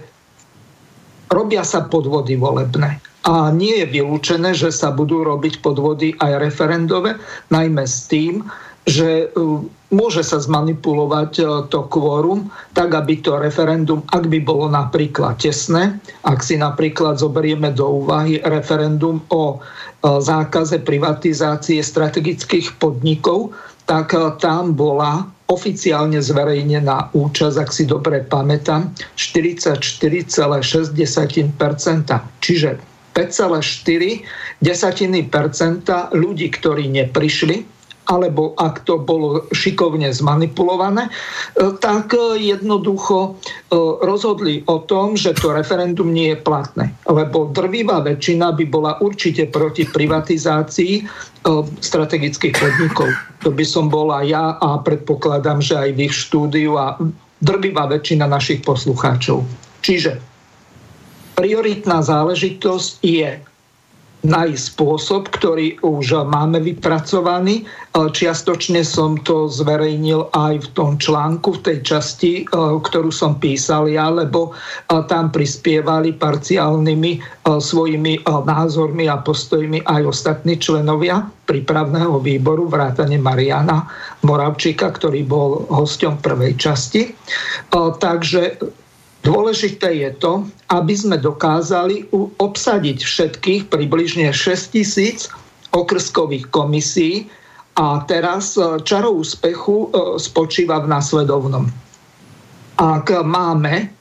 robia sa podvody volebné. A nie je vylúčené, že sa budú robiť podvody aj referendové, najmä s tým, že môže sa zmanipulovať to kvórum, tak aby to referendum, ak by bolo napríklad tesné, ak si napríklad zoberieme do úvahy referendum o zákaze privatizácie strategických podnikov, tak tam bola oficiálne zverejnená účasť, ak si dobre pamätám, 44,6%. Čiže 5,4% ľudí, ktorí neprišli, alebo ak to bolo šikovne zmanipulované, tak jednoducho rozhodli o tom, že to referendum nie je platné. Lebo drvivá väčšina by bola určite proti privatizácii strategických podnikov. To by som bola ja a predpokladám, že aj vy v štúdiu a drvivá väčšina našich poslucháčov. Čiže prioritná záležitosť je nájsť spôsob, ktorý už máme vypracovaný. Čiastočne som to zverejnil aj v tom článku, v tej časti, ktorú som písal ja, lebo tam prispievali parciálnymi svojimi názormi a postojmi aj ostatní členovia prípravného výboru, vrátane Mariána Moravčíka, ktorý bol hosťom prvej časti. Takže dôležité je to, aby sme dokázali obsadiť všetkých približne 6000 okrskových komisí a teraz čaro úspechu spočíva v nasledovnom. Ak máme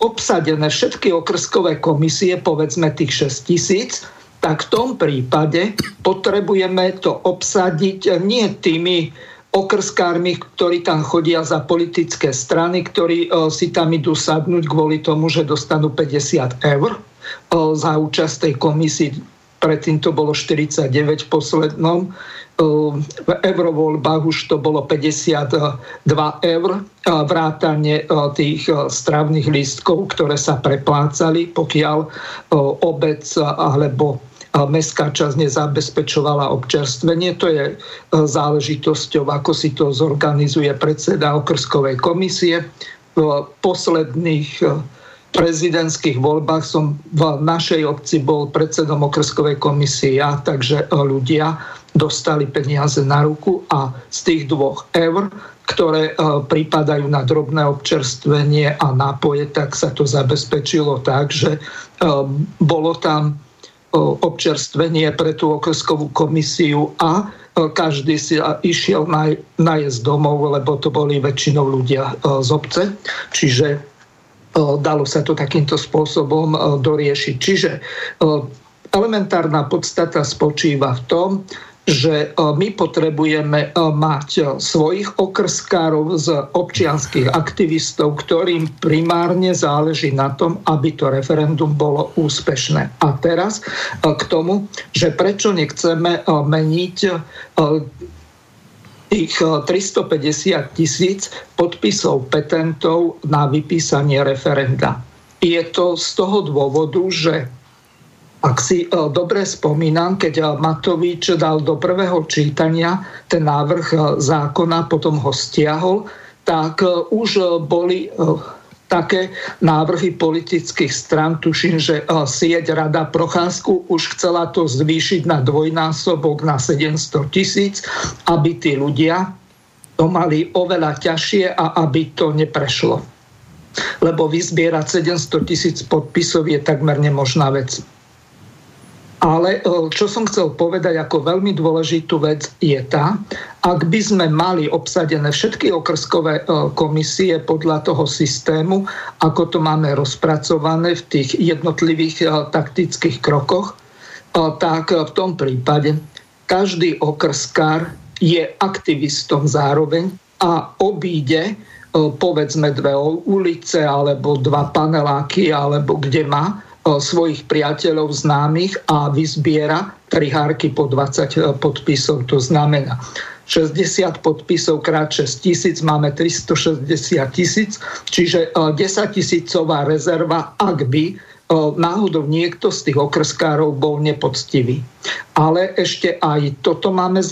obsadené všetky okrskové komisie, povedzme tých 6000, tak v tom prípade potrebujeme to obsadiť nie tými okrskármi, ktorí tam chodia za politické strany, ktorí si tam idú sadnúť kvôli tomu, že dostanú 50 € za účasť tej komisii. Predtým to bolo 49 v poslednom. V eurovoľbách už to bolo 52 €. Vrátane tých strávnych lístkov, ktoré sa preplácali, pokiaľ obec alebo mestská časť nezabezpečovala občerstvenie. To je záležitosťou, ako si to zorganizuje predseda okrskovej komisie. V posledných prezidentských voľbách som v našej obci bol predsedom okrskovej komisie ja, takže ľudia dostali peniaze na ruku a z tých 2 €, ktoré pripadajú na drobné občerstvenie a nápoje, tak sa to zabezpečilo tak, že bolo tam občerstvenie pre tú okreskovú komisiu a každý si išiel najesť domov, lebo to boli väčšinou ľudia z obce. Čiže dalo sa to takýmto spôsobom doriešiť. Čiže elementárna podstata spočíva v tom, že my potrebujeme mať svojich okrskárov z občianskych aktivistov, ktorým primárne záleží na tom, aby to referendum bolo úspešné. A teraz k tomu, že prečo nechceme meniť tých 350 000 podpisov petentov na vypísanie referenda. Je to z toho dôvodu, že ak si dobre spomínam, keď Matovič dal do prvého čítania ten návrh zákona, potom ho stiahol, tak už boli také návrhy politických strán. Tuším, že sieť Rada Procházku už chcela to zvýšiť na dvojnásobok, na 700 000, aby tí ľudia to mali oveľa ťažšie a aby to neprešlo. Lebo vyzbierať 700 000 podpisov je takmer nemožná vec. Ale čo som chcel povedať ako veľmi dôležitú vec je tá, ak by sme mali obsadené všetky okrskové komisie podľa toho systému, ako to máme rozpracované v tých jednotlivých taktických krokoch, tak v tom prípade každý okrskár je aktivistom zároveň a obíde povedzme dve ulice alebo dva paneláky alebo kde má svojich priateľov, známych a vyzbiera 3 hárky po 20 podpisov. To znamená 60 podpisov krát 6 000, máme 360 000, čiže 10 000-ová rezerva, ak by náhodou niekto z tých okrskárov bol nepoctivý. Ale ešte aj toto máme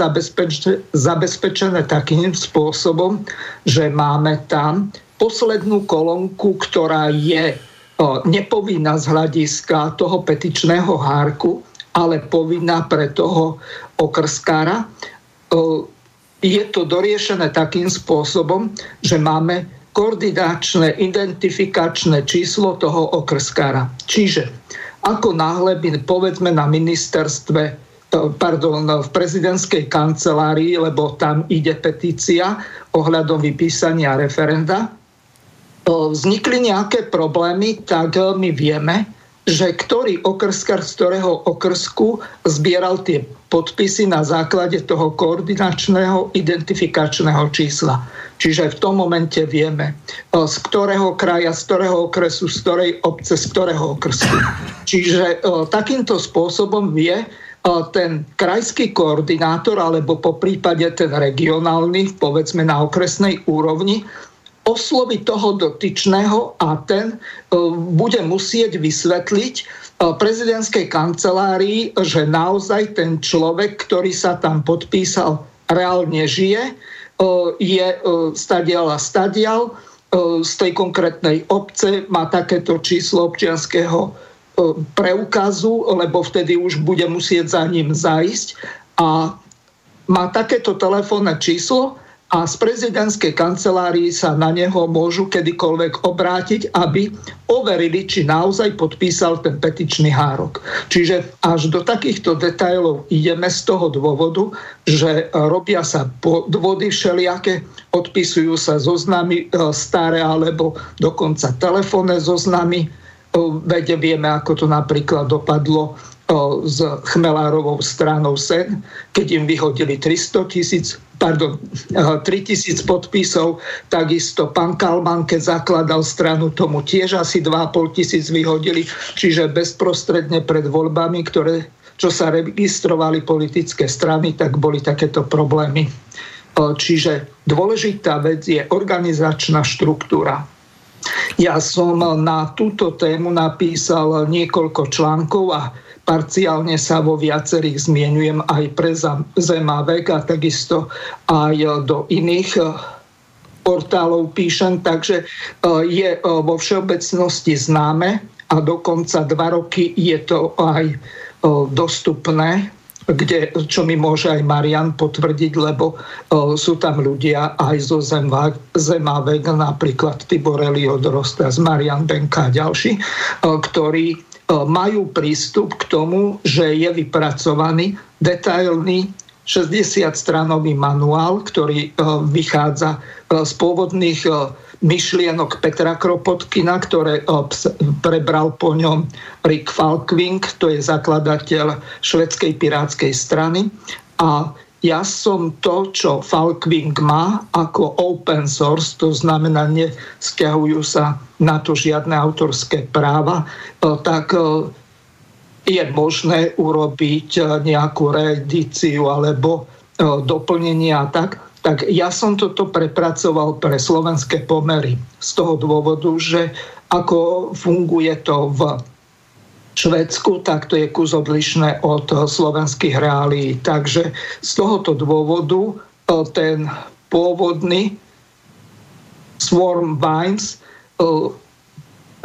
zabezpečené takým spôsobom, že máme tam poslednú kolónku, ktorá je nepovinná z hľadiska toho petičného hárku, ale povinná pre toho okrskára. Je to doriešené takým spôsobom, že máme koordinačné identifikačné číslo toho okrskára. Čiže ako náhle by povedzme na v prezidentskej kancelárii, lebo tam ide petícia ohľadom vypísania referenda, vznikli nejaké problémy, tak my vieme, že ktorý okrskár z ktorého okrsku zbieral tie podpisy na základe toho koordinačného identifikačného čísla. Čiže v tom momente vieme, z ktorého kraja, z ktorého okresu, z ktorej obce, z ktorého okrsku. Čiže takýmto spôsobom vie ten krajský koordinátor alebo poprípade ten regionálny, povedzme na okresnej úrovni, osloviť toho dotyčného a ten bude musieť vysvetliť prezidentskej kancelárii, že naozaj ten človek, ktorý sa tam podpísal, reálne žije, je stadial a stadial z tej konkrétnej obce, má takéto číslo občianskeho preukazu, lebo vtedy už bude musieť za ním zajsť a má takéto telefónne číslo a z prezidentskej kancelárii sa na neho môžu kedykoľvek obrátiť, aby overili, či naozaj podpísal ten petičný hárok. Čiže až do takýchto detailov ideme z toho dôvodu, že robia sa podvody všelijaké, odpisujú sa zoznamy staré alebo dokonca telefónne zoznamy. Veď vieme, ako to napríklad dopadlo s Chmelárovou stranou SEN, keď im vyhodili 3 000 podpisov, takisto pán Kalman, keď zakladal stranu, tomu tiež asi 2 500 vyhodili, čiže bezprostredne pred voľbami, ktoré, čo sa registrovali politické strany, tak boli takéto problémy. Čiže dôležitá vec je organizačná štruktúra. Ja som na túto tému napísal niekoľko článkov a parciálne sa vo viacerých zmienujem aj pre Zemavek a takisto aj do iných portálov píšem. Takže je vo všeobecnosti známe a dokonca 2 roky je to aj dostupné, kde, čo mi môže aj Marian potvrdiť, lebo sú tam ľudia aj zo Zemavek, napríklad Tibor Eli z Marian Benka a ďalší, ktorí majú prístup k tomu, že je vypracovaný detailný 60-stranový manuál, ktorý vychádza z pôvodných myšlienok Petra Kropotkina, ktoré prebral po ňom Rick Falkvinge, to je zakladateľ švédskej pirátskej strany. A ja som to, čo Falkving má, ako open source, to znamená, nevzťahujú sa na to žiadne autorské práva, tak je možné urobiť nejakú reedíciu alebo doplnenie a tak ja som toto prepracoval pre slovenské pomery z toho dôvodu, že ako funguje to v Švédsku, tak to je kus odlišné od slovenských reálií. Takže z tohoto dôvodu ten pôvodný Swarm Vines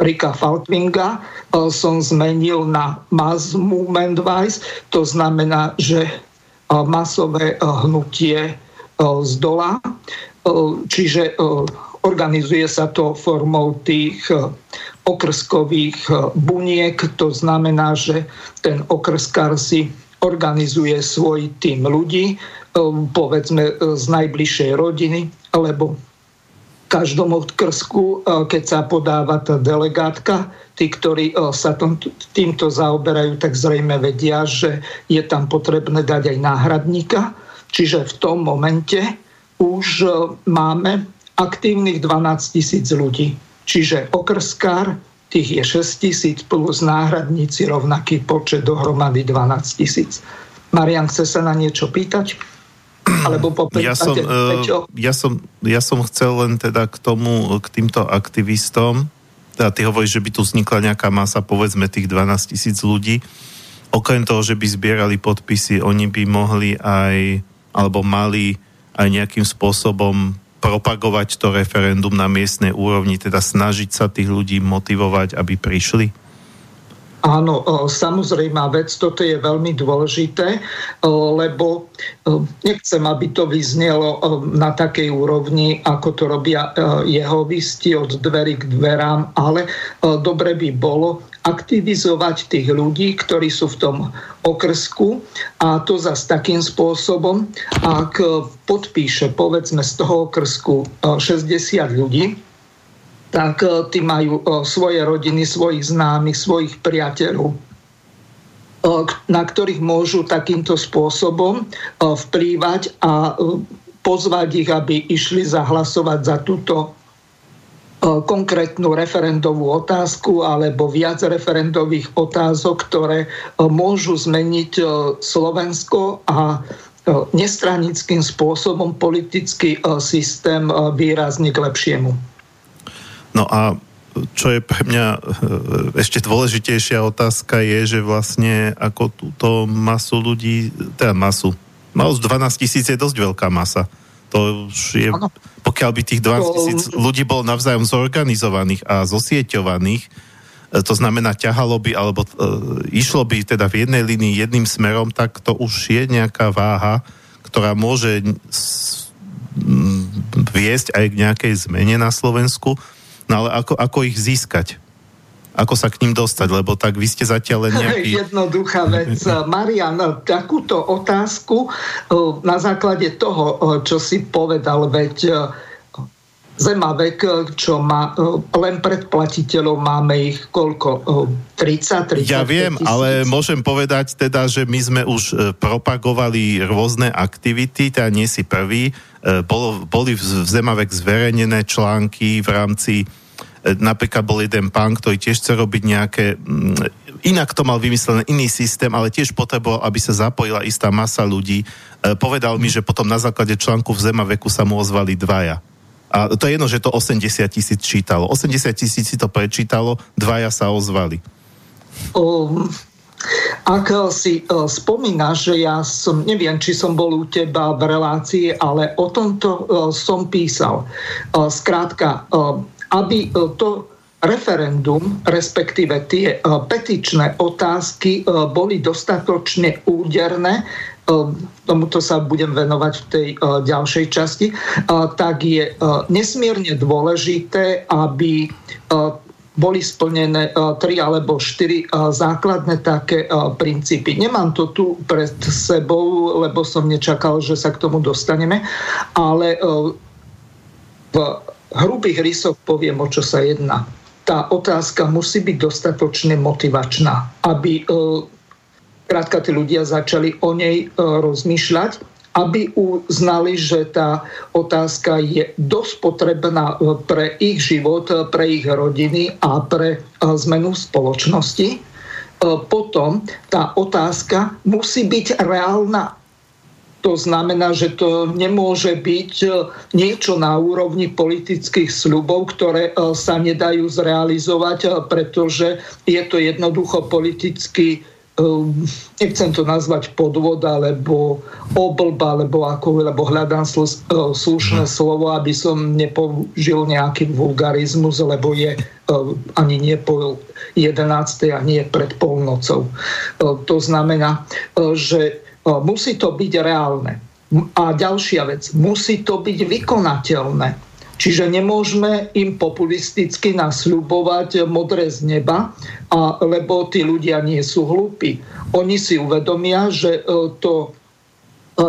Ricka Falkvinga som zmenil na Mass Movement Vines, to znamená, že masové hnutie z dola, čiže organizuje sa to formou tých okrskových buniek, to znamená, že ten okrskár si organizuje svoj tím ľudí, povedzme z najbližšej rodiny, alebo v každom okrsku, keď sa podáva tá delegátka, tí, ktorí sa týmto zaoberajú, tak zrejme vedia, že je tam potrebné dať aj náhradníka. Čiže v tom momente už máme aktívnych 12 000 ľudí. Čiže okrskár, tých je 6 000 plus náhradníci rovnaký počet, dohromady 12 000. Marian, chce sa na niečo pýtať? Alebo ja som chcel len teda k týmto aktivistom, teda ty hovoríš, že by tu vznikla nejaká masa, povedzme tých 12 000 ľudí. Okrem toho, že by zbierali podpisy, oni by mohli aj, alebo mali aj nejakým spôsobom propagovať to referendum na miestnej úrovni, teda snažiť sa tých ľudí motivovať, aby prišli? Áno, samozrejme vec, toto je veľmi dôležité, lebo nechcem, aby to vyznelo na takej úrovni, ako to robia jehovisti od dverí k dverám, ale dobre by bolo aktivizovať tých ľudí, ktorí sú v tom okrsku, a to zase takým spôsobom, ak podpíše povedzme z toho okrsku 60 ľudí, tak tí majú svoje rodiny, svojich známych, svojich priateľov, na ktorých môžu takýmto spôsobom vplývať a pozvať ich, aby išli zahlasovať za túto konkrétnu referendovú otázku alebo viac referendových otázok, ktoré môžu zmeniť Slovensko a nestranickým spôsobom politický systém výrazne k lepšiemu. No a čo je pre mňa ešte dôležitejšia otázka je, že vlastne ako túto masu ľudí, teda masu, 12 000 je dosť veľká masa. To už je, pokiaľ by tých 12 000 ľudí bolo navzájom zorganizovaných a zosieťovaných, to znamená ťahalo by, alebo išlo by teda v jednej línii jedným smerom, tak to už je nejaká váha, ktorá môže viesť aj k nejakej zmene na Slovensku. No ale ako ich získať? Ako sa k ním dostať? Lebo tak vy ste zatiaľ len nejaký... Jednoduchá vec. Marian, takúto otázku na základe toho, čo si povedal, veď Zemavek, čo má len predplatiteľov, máme ich koľko? 30 000? Ja viem, 000. Ale môžem povedať teda, že my sme už propagovali rôzne aktivity, teda nie si prvý. Boli v Zemavek zverejnené články v rámci, napríklad bol jeden pán, ktorý tiež chce robiť nejaké, inak to mal vymyslený iný systém, ale tiež potreboval, aby sa zapojila istá masa ľudí. Povedal mi, že potom na základe článku v Zemaveku sa mu ozvali dvaja. A to je jedno, že to 80 000 čítalo. 80 000 si to prečítalo, dvaja sa ozvali. Ak si spomínaš, že ja som, neviem, či som bol u teba v relácii, ale o tomto som písal. Skrátka, aby to referendum, respektíve tie petičné otázky boli dostatočne úderné, tomuto sa budem venovať v tej ďalšej časti, tak je nesmierne dôležité, aby boli splnené 3 alebo 4 základné také princípy. Nemám to tu pred sebou, lebo som nečakal, že sa k tomu dostaneme, ale v hrubých rysoch poviem, o čo sa jedná. Tá otázka musí byť dostatočne motivačná, aby Krátka, tí ľudia začali o nej rozmýšľať, aby uznali, že tá otázka je dosť potrebná pre ich život, pre ich rodiny a pre zmenu spoločnosti. Potom tá otázka musí byť reálna. To znamená, že to nemôže byť niečo na úrovni politických sľubov, ktoré sa nedajú zrealizovať, pretože je to jednoducho politický, nechcem to nazvať podvod, alebo oblba, alebo hľadám slušné slovo, aby som nepoužil nejaký vulgarizmus, lebo je ani nie po 11. a nie pred polnocou. To znamená, že musí to byť reálne. A ďalšia vec, musí to byť vykonateľné. Čiže nemôžeme im populisticky nasľubovať modré z neba, lebo tí ľudia nie sú hlúpi. Oni si uvedomia, že to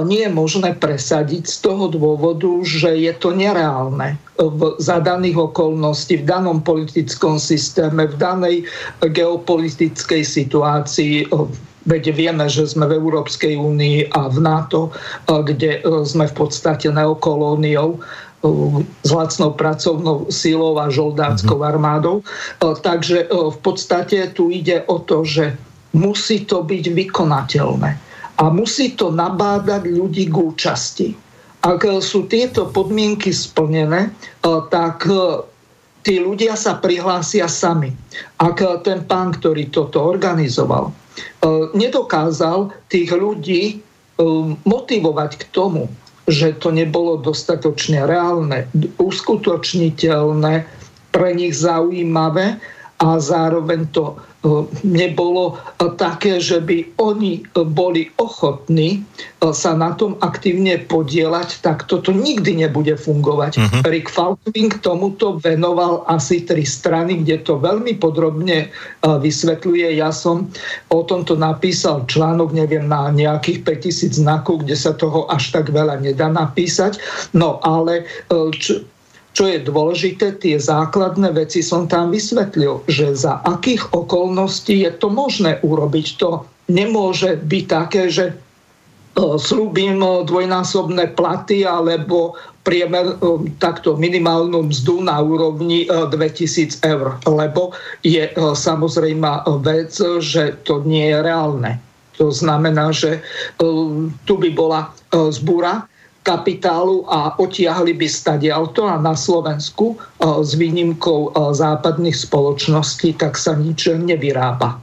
nie je možné presadiť z toho dôvodu, že je to nereálne v zadaných okolností, v danom politickom systéme, v danej geopolitickej situácii. Veď vieme, že sme v Európskej únii a v NATO, kde sme v podstate neokolóniou, s lacnou pracovnou silou a žoldáckou armádou. Takže v podstate tu ide o to, že musí to byť vykonateľné a musí to nabádať ľudí k účasti. Ak sú tieto podmienky splnené, tak tí ľudia sa prihlásia sami. Ak ten pán, ktorý toto organizoval, nedokázal tých ľudí motivovať k tomu, že to nebolo dostatočne reálne, uskutočniteľné, pre nich zaujímavé a zároveň to nebolo také, že by oni boli ochotní sa na tom aktívne podieľať, tak toto nikdy nebude fungovať. Rick Falkvinge tomuto venoval asi 3 strany, kde to veľmi podrobne vysvetľuje. Ja som o tomto napísal článok, neviem, na nejakých 5000 znakov, kde sa toho až tak veľa nedá napísať. No ale čo je dôležité, tie základné veci som tam vysvetlil, že za akých okolností je to možné urobiť. To nemôže byť také, že slúbim dvojnásobné platy alebo priemer takto minimálnu mzdu na úrovni 2000 €, lebo je samozrejme vec, že to nie je reálne. To znamená, že tu by bola zbúra kapitálu a otiahli by stadiaľto, a na Slovensku s výnimkou západných spoločností tak sa nič nevyrába.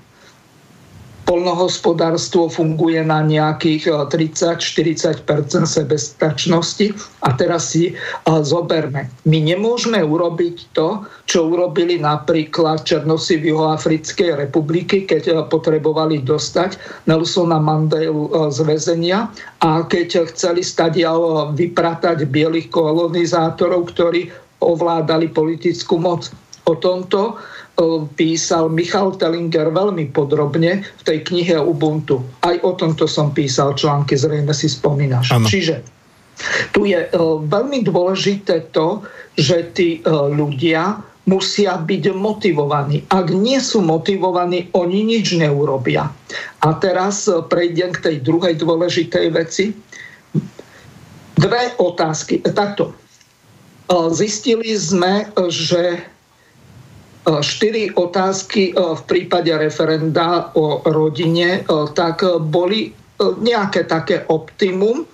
Poľnohospodárstvo funguje na nejakých 30-40 % sebestačnosti a teraz si zoberme. My nemôžeme urobiť to, čo urobili napríklad Černosy v Juhoafrickej republiky, keď potrebovali dostať Nelsona Mandelu z väzenia a keď chceli stadiaľ vypratať bielých kolonizátorov, ktorí ovládali politickú moc. O tomto písal Michal Tellinger veľmi podrobne v tej knihe Ubuntu. Aj o tomto som písal články, zrejme si spomínaš. Ano. Čiže tu je veľmi dôležité to, že tí ľudia musia byť motivovaní. Ak nie sú motivovaní, oni nič neurobia. A teraz prejdem k tej druhej dôležitej veci. Dve otázky. Takto. Zistili sme, že 4 otázky v prípade referenda o rodine, tak boli nejaké také optimum.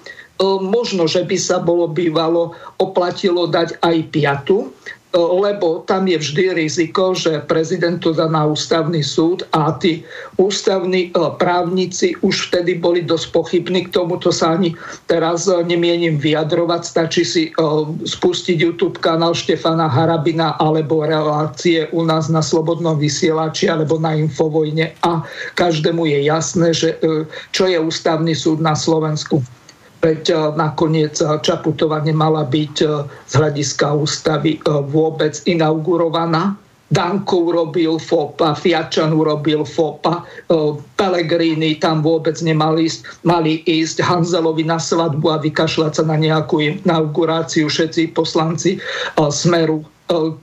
Možno, že by sa bolo bývalo oplatilo dať aj 5, lebo tam je vždy riziko, že prezident to dá na ústavný súd a tí ústavní právnici už vtedy boli dosť pochybní, k tomuto sa ani teraz nemienim vyjadrovať, stačí si spustiť YouTube kanál Štefana Harabina alebo relácie u nás na Slobodnom vysielači alebo na Infovojne a každému je jasné, že čo je ústavný súd na Slovensku. Veď nakoniec Čaputová nemala byť z hľadiska ústavy vôbec inaugurovaná. Danko urobil FOPA, Fiačan urobil FOPA, Pellegrini tam vôbec nemali ísť, mali ísť Hanzelovi na svadbu a vykašľať sa na nejakú inauguráciu všetci poslanci Smeru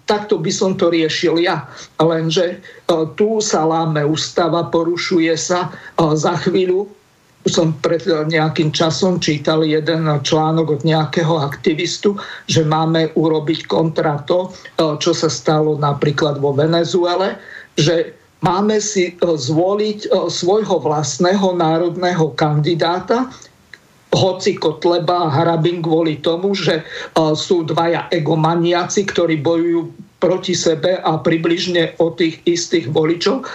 Takto by som to riešil ja. Lenže tu sa láme ústava, porušuje sa za chvíľu. Som pred nejakým časom čítal jeden článok od nejakého aktivistu, že máme urobiť kontra to, čo sa stalo napríklad vo Venezuele, že máme si zvoliť svojho vlastného národného kandidáta, hoci Kotleba a Harabin kvôli tomu, že sú dvaja egomaniaci, ktorí bojujú proti sebe a približne o tých istých voličov,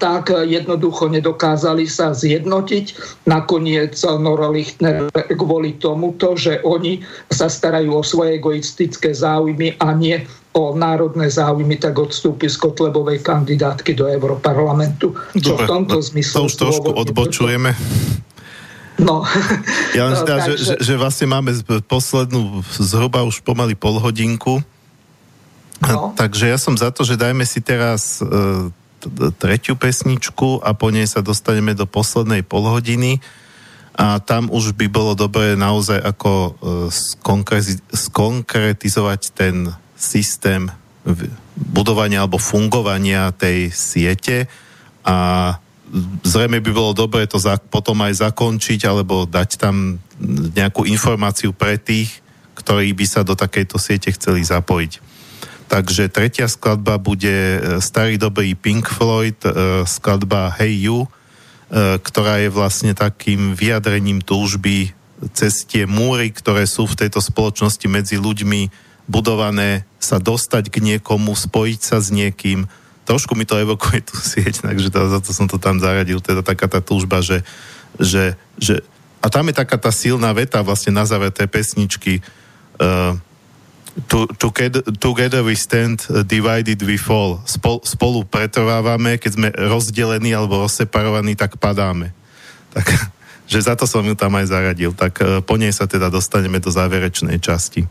tak jednoducho nedokázali sa zjednotiť. Nakoniec Noro Lichtner kvôli tomuto, že oni sa starajú o svoje egoistické záujmy a nie o národné záujmy, tak odstúpi z Kotlebovej kandidátky do Europarlamentu. Čo dobre, v tomto zmysle... To už trošku odbočujeme. No. Ja len zdá, takže... že vlastne máme poslednú zhruba už pomaly polhodinku. No. Takže ja som za to, že dajme si teraz tretiu pesničku a po nej sa dostaneme do poslednej polhodiny a tam už by bolo dobré naozaj ako skonkretizovať ten systém budovania alebo fungovania tej siete a zrejme by bolo dobré to potom aj zakončiť alebo dať tam nejakú informáciu pre tých, ktorí by sa do takejto siete chceli zapojiť. Takže tretia skladba bude starý dobrý Pink Floyd, skladba Hey You, ktorá je vlastne takým vyjadrením túžby cez tie múry, ktoré sú v tejto spoločnosti medzi ľuďmi budované, sa dostať k niekomu, spojiť sa s niekým. Trošku mi to evokuje tú sieť, takže za to som to tam zaradil, teda taká tá túžba, že... A tam je taká tá silná veta vlastne na záver tej pesničky, Together we stand, divided we fall. Spolu pretrvávame, keď sme rozdelení alebo rozseparovaní, tak padáme. Tak, že za to som ju tam aj zaradil. Tak po nej sa teda dostaneme do záverečnej časti.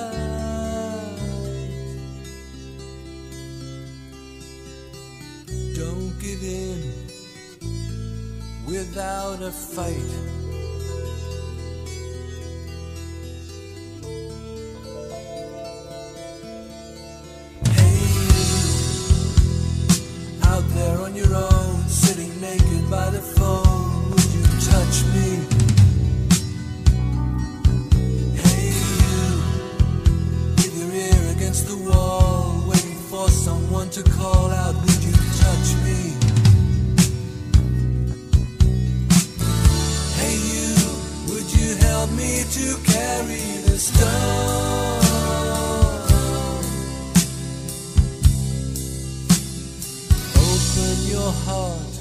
Don't give in without a fight. Hey you, out there on your own, sitting naked by the phone, would you touch me? Hey you, with your ear against the wall, waiting for someone to call out, would you touch me? Hey you, would you help me to carry the stone? Open your heart,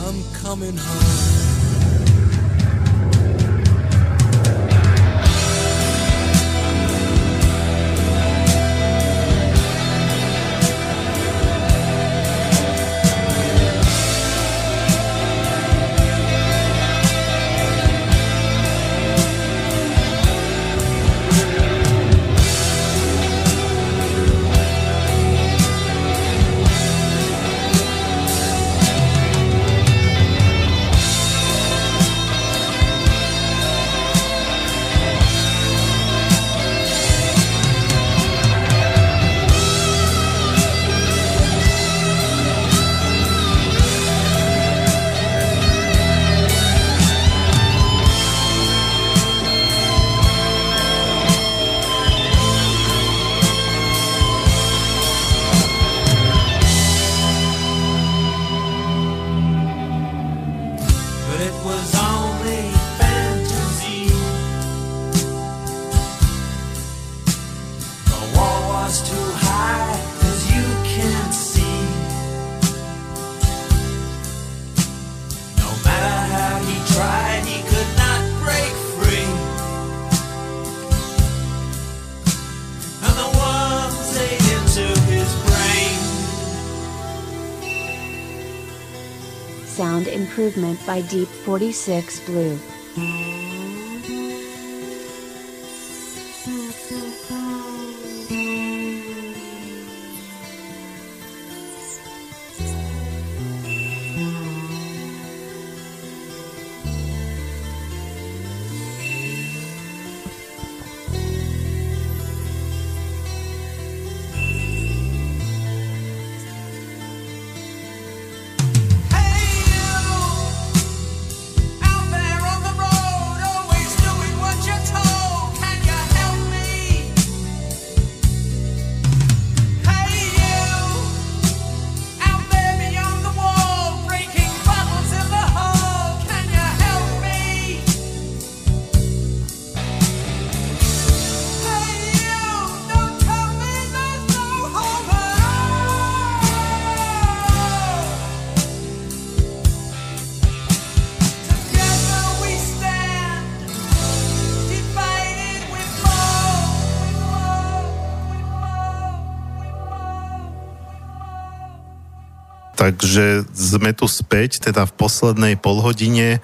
I'm coming home. Sound Improvement by Deep 46 Blue. Takže sme tu späť, teda v poslednej polhodine,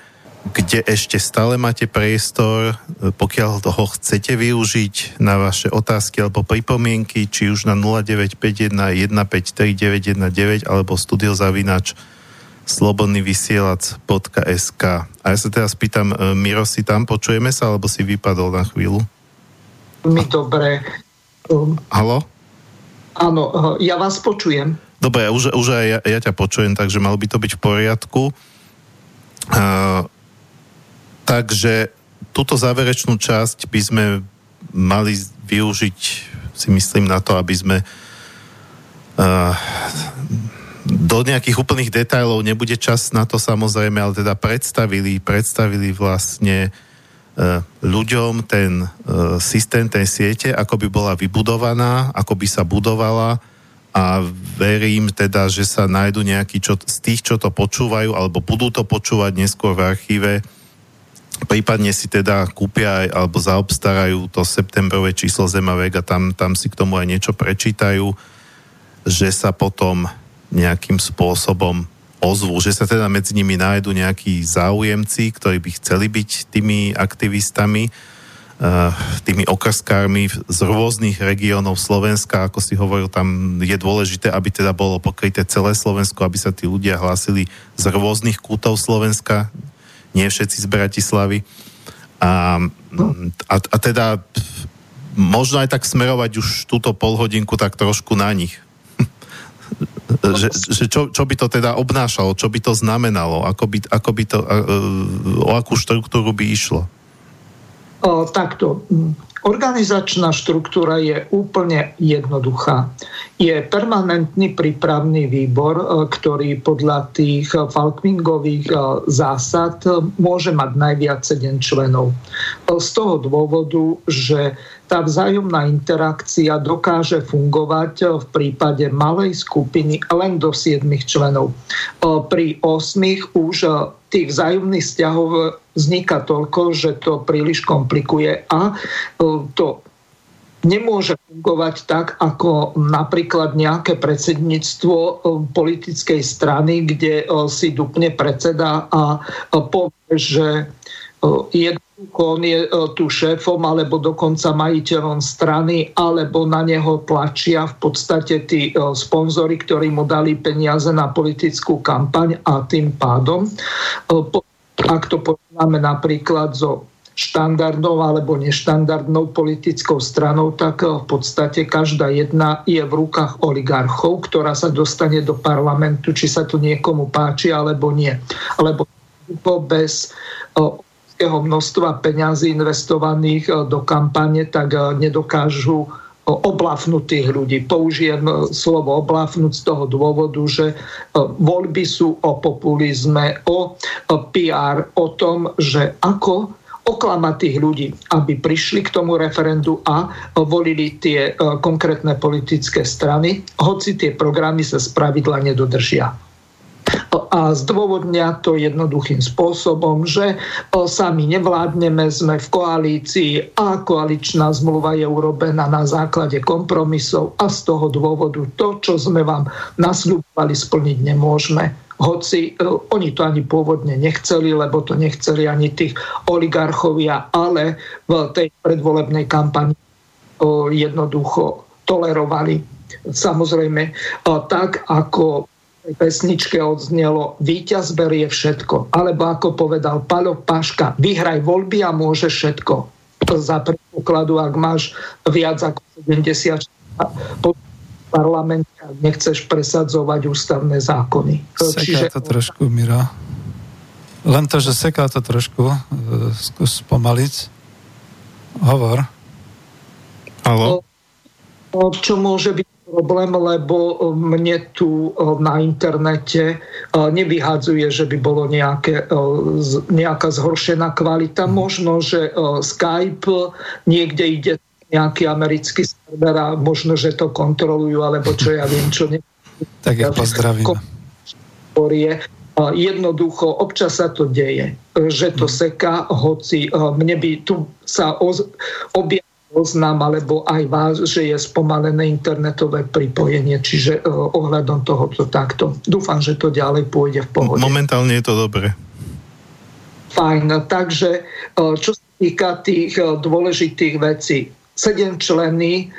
kde ešte stále máte priestor, pokiaľ toho chcete využiť na vaše otázky alebo pripomienky, či už na 0951 153 919 alebo studiozavinač.slobodnyvysielac.sk. A ja sa teraz pýtam, Miro, si tam? Počujeme sa, alebo si vypadol na chvíľu? My dobre. Haló? Áno, ja vás počujem. Dobre, už aj ja ťa počujem, takže malo by to byť v poriadku. Takže túto záverečnú časť by sme mali využiť, si myslím, na to, aby sme do nejakých úplných detailov, nebude čas na to samozrejme, ale teda predstavili vlastne ľuďom ten systém, ten siete, ako by bola vybudovaná, ako by sa budovala, a verím teda, že sa nájdu nejakí z tých, čo to počúvajú, alebo budú to počúvať neskôr v archíve, prípadne si teda kúpia alebo zaobstarajú to septembrové číslo Zemavek a tam si k tomu aj niečo prečítajú, že sa potom nejakým spôsobom ozvú, že sa teda medzi nimi nájdu nejakí záujemci, ktorí by chceli byť tými aktivistami, tými okrskármi z rôznych regiónov Slovenska, ako si hovoril, tam je dôležité, aby teda bolo pokryté celé Slovensko, aby sa tí ľudia hlásili z rôznych kútov Slovenska, nie všetci z Bratislavy. A teda možno aj tak smerovať už túto polhodinku tak trošku na nich. Čo by to teda obnášalo, čo by to znamenalo, ako by to, o akú štruktúru by išlo? Takto. Organizačná štruktúra je úplne jednoduchá. Je permanentný prípravný výbor, ktorý podľa tých Falkvingových zásad môže mať najviac 7 členov. Z toho dôvodu, že tá vzájomná interakcia dokáže fungovať v prípade malej skupiny len do 7 členov. Pri 8 už tých vzájomných vzťahov vzniká toľko, že to príliš komplikuje a to nemôže fungovať tak, ako napríklad nejaké predsedníctvo politickej strany, kde si dupne predseda a povie, že on je tu šéfom alebo dokonca majiteľom strany, alebo na neho tlačia v podstate tí sponzori, ktorí mu dali peniaze na politickú kampaň, a tým pádom, ak to porovnáme napríklad so štandardnou alebo neštandardnou politickou stranou, tak v podstate každá jedna je v rukách oligarchov, ktorá sa dostane do parlamentu, či sa to niekomu páči alebo nie. Alebo bez množstva peňazí investovaných do kampane, tak nedokážu oblafnúť tých ľudí. Použijem slovo oblafnúť z toho dôvodu, že voľby sú o populizme, o PR, o tom, že ako oklamať tých ľudí, aby prišli k tomu referendu a volili tie konkrétne politické strany, hoci tie programy sa spravidla nedodržia. A zdôvodnia to jednoduchým spôsobom, že sami nevládneme, sme v koalícii a koaličná zmluva je urobená na základe kompromisov a z toho dôvodu to, čo sme vám nasľubovali, splniť nemôžeme. hoci oni to ani pôvodne nechceli, lebo to nechceli ani tých oligarchovia, ale v tej predvolebnej kampani jednoducho tolerovali. Samozrejme, tak ako v pesničke odznelo, víťaz berie všetko. Alebo ako povedal Paľo Paška, vyhraj voľby a môže všetko. Za predpokladu, ak máš viac ako 70 parlamente, ak nechceš presadzovať ústavné zákony. Seká to trošku, Miro. Len to, že seká to trošku. Skús spomaliť. Hovor. Haló. Čo môže byť problém, lebo mne tu na internete nevyhadzuje, že by bolo nejaká zhoršená kvalita. Možno, že Skype niekde ide nejaký americký server a možno, že to kontrolujú, alebo čo ja viem, čo nie. Tak ja pozdravím. Jednoducho, občas sa to deje, že to seká, hoci mne by tu sa objavilo oznám, alebo aj vás, že je spomalené internetové pripojenie, čiže ohľadom tohoto takto. Dúfam, že to ďalej pôjde v pohode. Momentálne je to dobre. Fajn, takže čo sa týka tých dôležitých vecí, 7-členný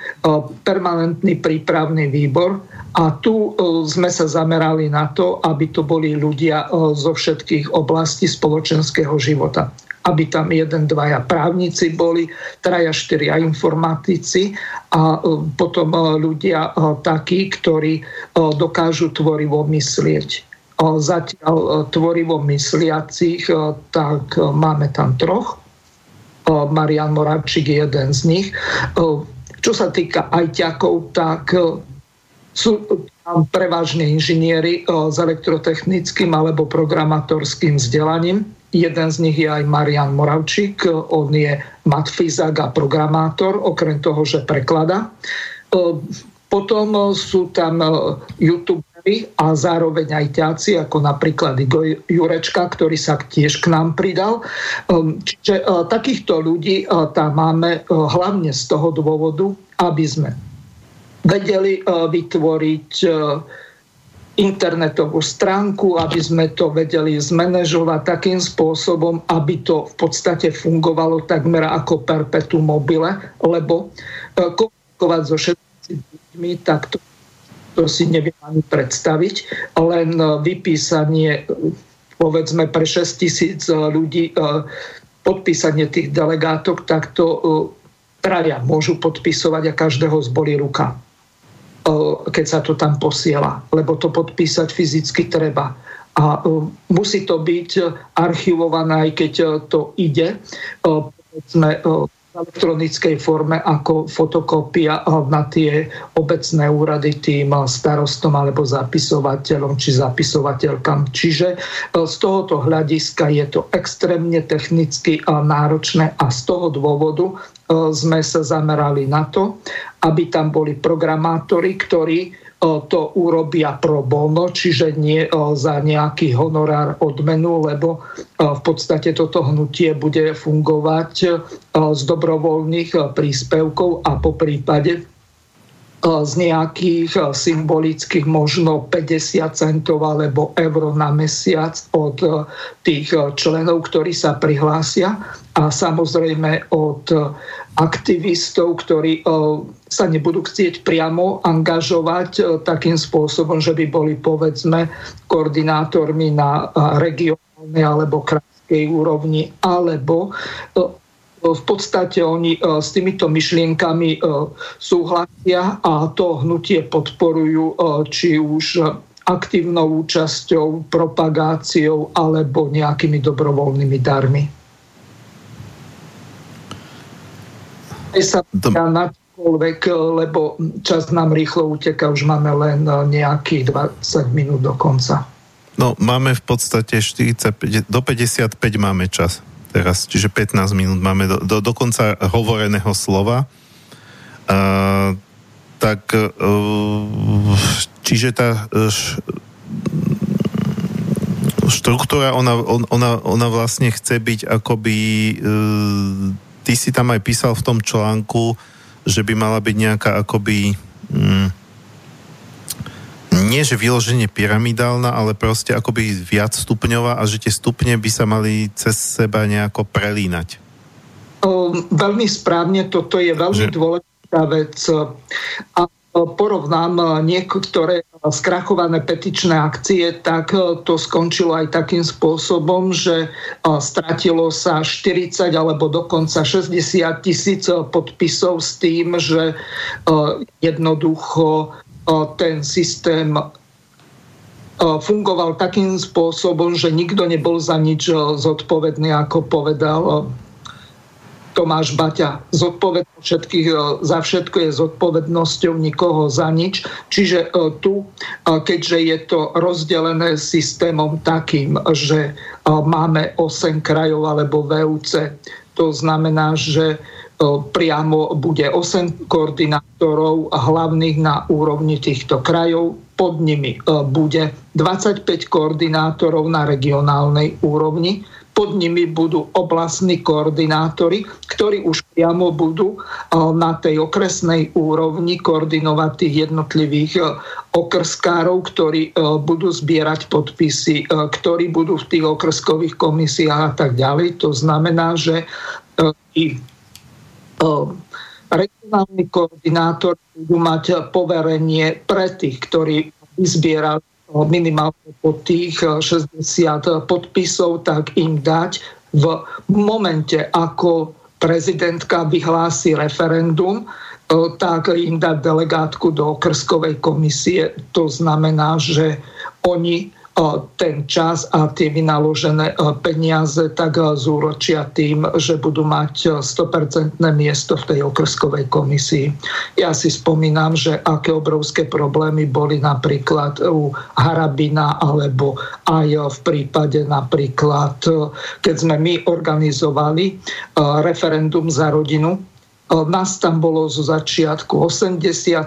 permanentný prípravný výbor a tu sme sa zamerali na to, aby to boli ľudia zo všetkých oblastí spoločenského života. Aby tam 1-2 právnici boli, 3-4 informatici a potom ľudia takí, ktorí dokážu tvorivo myslieť. Zatiaľ tvorivo mysliacich, tak máme tam 3. Marián Moravčík je jeden z nich. Čo sa týka ajťakov, tak sú tam prevažne inžinieri s elektrotechnickým alebo programátorským vzdelaním. Jeden z nich je aj Marián Moravčík, on je matfyzák a programátor, okrem toho, že preklada. Potom sú tam youtuberi a zároveň aj ťáci, ako napríklad Igor Jurečka, ktorý sa tiež k nám pridal. Čiže takýchto ľudí tam máme hlavne z toho dôvodu, aby sme vedeli vytvoriť internetovú stránku, aby sme to vedeli zmanéžovať takým spôsobom, aby to v podstate fungovalo takmer ako perpetuum mobile, lebo komunikovať so všetkými ľuďmi, tak to si neviem ani predstaviť, len vypísanie, povedzme pre 6 000 ľudí, podpísanie tých delegátok, tak to 3 môžu podpisovať a každého zbolí ruka, keď sa to tam posiela, lebo to podpísať fyzicky treba. A musí to byť archivované, aj keď to ide, povedzme, v elektronickej forme ako fotokópia na tie obecné úrady tým starostom alebo zapisovateľom či zapisovateľkám. Čiže z tohoto hľadiska je to extrémne technicky náročné a z toho dôvodu sme sa zamerali na to, aby tam boli programátori, ktorí to urobia pro bono, čiže nie za nejaký honorár odmenu, lebo v podstate toto hnutie bude fungovať z dobrovoľných príspevkov a po prípade z nejakých symbolických možno 50 centov alebo euro na mesiac od tých členov, ktorí sa prihlásia a samozrejme od aktivistov, ktorí sa nebudú chcieť priamo angažovať takým spôsobom, že by boli povedzme koordinátormi na regionálnej alebo krajskej úrovni, alebo v podstate oni s týmito myšlienkami súhlasia a to hnutie podporujú či už aktívnou účasťou, propagáciou alebo nejakými dobrovoľnými darmi. Ja načoľvek, lebo čas nám rýchlo uteká, už máme len nejakých 20 minút do konca. No, máme v podstate 45, do 55 máme čas teraz, čiže 15 minút máme do konca hovoreného slova. Čiže tá štruktúra, ona vlastne chce byť akoby, ty si tam aj písal v tom článku, že by mala byť nejaká akoby nie že vyloženie pyramidálna, ale proste akoby viac stupňová a že tie stupne by sa mali cez seba nejako prelínať. Veľmi správne, toto je veľmi dôležitá vec. A porovnám niektoré skrachované petičné akcie, tak to skončilo aj takým spôsobom, že stratilo sa 40 alebo dokonca 60 000 podpisov s tým, že jednoducho ten systém fungoval takým spôsobom, že nikto nebol za nič zodpovedný, ako povedal Tomáš Baťa. Zodpovednosť všetkých za všetko je zodpovednosťou nikoho za nič. Čiže tu, keďže je to rozdelené systémom takým, že máme 8 krajov alebo VÚC, to znamená, že priamo bude 8 koordinátorov hlavných na úrovni týchto krajov, pod nimi bude 25 koordinátorov na regionálnej úrovni, pod nimi budú oblastní koordinátori, ktorí už priamo budú na tej okresnej úrovni koordinovať tých jednotlivých okrskárov, ktorí budú zbierať podpisy, ktorí budú v tých okrskových komisiách a tak ďalej. To znamená, že i regionálni koordinátori budú mať poverenie pre tých, ktorí zbierali minimálne po tých 60 podpisov, tak im dať v momente, ako prezidentka vyhlási referendum, tak im dať delegátku do okrskovej komisie. To znamená, že oni ten čas a tie vynaložené peniaze tak zúročia tým, že budú mať 100% miesto v tej okrskovej komisii. Ja si spomínam, že aké obrovské problémy boli napríklad u Harabina alebo aj v prípade napríklad, keď sme my organizovali referendum za rodinu. Nás tam bolo zo začiatku 87,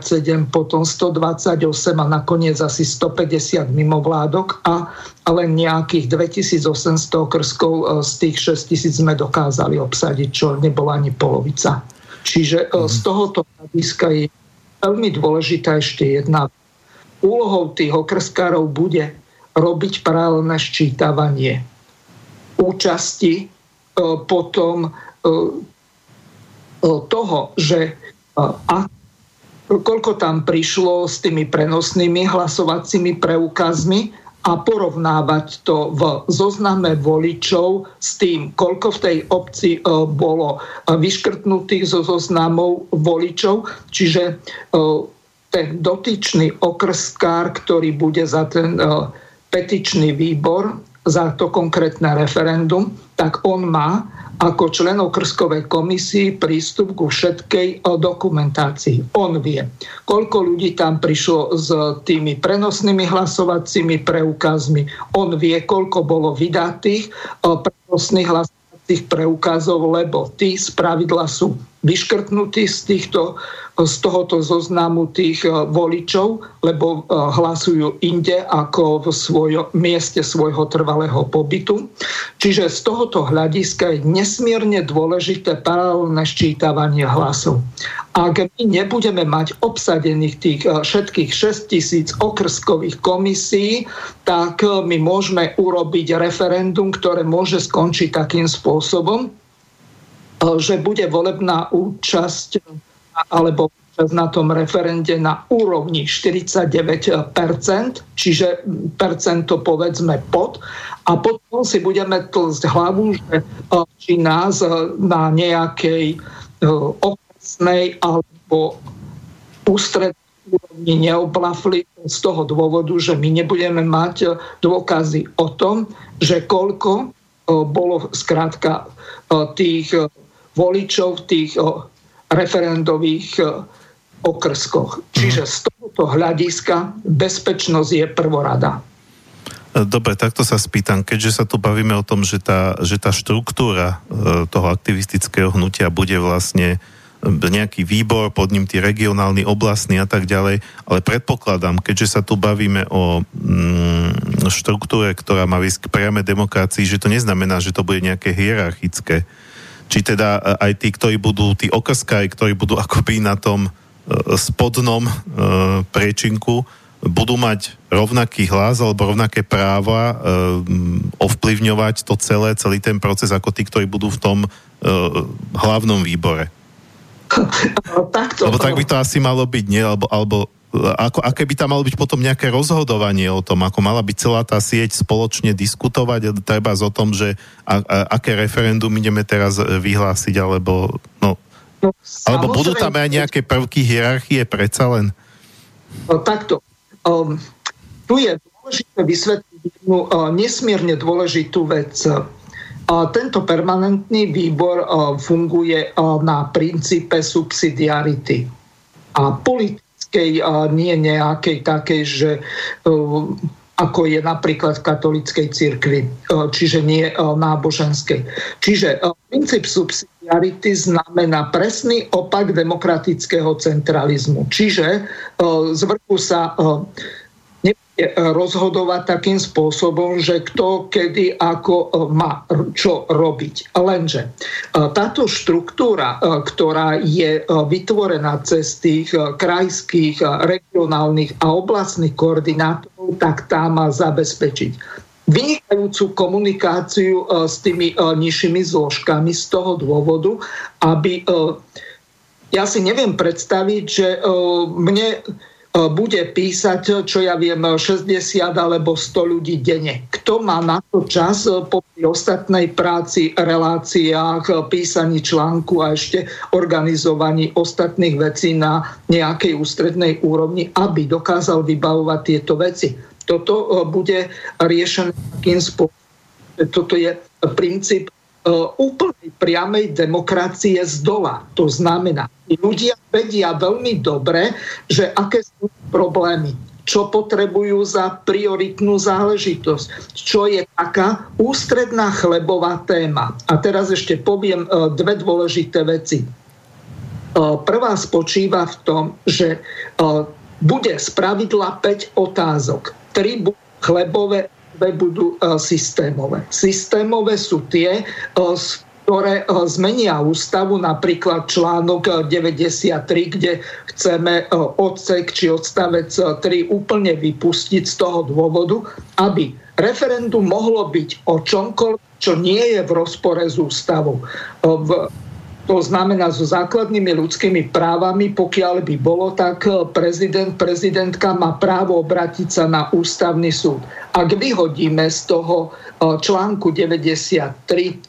potom 128 a nakoniec asi 150 mimovládok a len nejakých 2800 krskov z tých 6000 sme dokázali obsadiť, čo nebola ani polovica. Čiže z tohoto hľadiska je veľmi dôležitá ešte jedna. Úlohou tých okrskárov bude robiť paralelné ščítavanie účasti, potom toho, že koľko tam prišlo s tými prenosnými hlasovacími preukazmi a porovnávať to v zozname voličov s tým, koľko v tej obci bolo vyškrtnutých zo zoznamov voličov. Čiže ten dotyčný okrskár, ktorý bude za ten petičný výbor, za to konkrétne referendum, tak on má ako člen okrskovej komisii prístup ku všetkej dokumentácii. On vie, koľko ľudí tam prišlo s tými prenosnými hlasovacími preukazmi. On vie, koľko bolo vydatých prenosných hlasovacích preukazov, lebo tí spravidla sú vyškrtnutí z tohoto zoznamu tých voličov, lebo hlasujú inde ako v mieste svojho trvalého pobytu. Čiže z tohoto hľadiska je nesmierne dôležité paralelné ščítavanie hlasov. Ak my nebudeme mať obsadených tých všetkých 6000 okrskových komisií, tak my môžeme urobiť referendum, ktoré môže skončiť takým spôsobom, že bude volebná účasť alebo účasť na tom referende na úrovni 49%, čiže percento povedzme pod, a potom si budeme tlsť hlavu, že či nás na nejakej okresnej alebo ústrednej úrovni neoblafli z toho dôvodu, že my nebudeme mať dôkazy o tom, že koľko bolo skrátka tých voličov v tých referendových okrskoch. Čiže z tohoto hľadiska bezpečnosť je prvorada. Dobre, takto sa spýtam, keďže sa tu bavíme o tom, že tá štruktúra toho aktivistického hnutia bude vlastne nejaký výbor, pod ním tí regionálny, oblastný a tak ďalej, ale predpokladám, keďže sa tu bavíme o štruktúre, ktorá má viesť k priamej demokracii, že to neznamená, že to bude nejaké hierarchické. Či teda aj tí, ktorí budú, tí okrskári, ktorí budú akoby na tom spodnom priečinku, budú mať rovnaký hlas alebo rovnaké práva ovplyvňovať to celé, celý ten proces ako tí, ktorí budú v tom hlavnom výbore. Lebo tak by to asi malo byť, nie? Alebo aké by tam malo byť potom nejaké rozhodovanie o tom, ako mala by celá tá sieť spoločne diskutovať, treba o tom, že aké referendum ideme teraz vyhlásiť, alebo alebo budú tam aj nejaké prvky hierarchie, predsa len? Tu je dôležité vysvetliť jednu nesmierne dôležitú vec. Tento permanentný výbor funguje na princípe subsidiarity a politickej nie nejakej takej, že ako je napríklad v katolíckej cirkvi, čiže nie náboženskej. Čiže princíp subsidiarity znamená presný opak demokratického centralizmu. Čiže z vrchu sa nebude rozhodovať takým spôsobom, že kto, kedy, ako má čo robiť. Lenže táto štruktúra, ktorá je vytvorená cez tých krajských, regionálnych a oblastných koordinátorov, tak tá má zabezpečiť vynikajúcu komunikáciu s tými nižšími zložkami z toho dôvodu, aby ja si neviem predstaviť, že mne bude písať, čo ja viem, 60 alebo 100 ľudí denne. Kto má na to čas po ostatnej práci, reláciách, písaní článku a ešte organizovaní ostatných vecí na nejakej ústrednej úrovni, aby dokázal vybavovať tieto veci. Toto bude riešené takým spôsobom. Toto je princíp úplnej priamej demokracie z dola. To znamená, ľudia vedia veľmi dobre, že aké sú problémy, čo potrebujú za prioritnú záležitosť, čo je taká ústredná chlebová téma. A teraz ešte poviem dve dôležité veci. Prvá spočíva v tom, že bude spravidla 5 otázok. 3 budú chlebové, budú systémové. Systémové sú tie, ktoré zmenia ústavu, napríklad článok 93, kde chceme odsek či odstavec 3 úplne vypustiť z toho dôvodu, aby referendum mohlo byť o čomkoľvek, čo nie je v rozpore s ústavou. To znamená so základnými ľudskými právami, pokiaľ by bolo, tak prezidentka má právo obrátiť sa na ústavný súd. Ak vyhodíme z toho článku 93,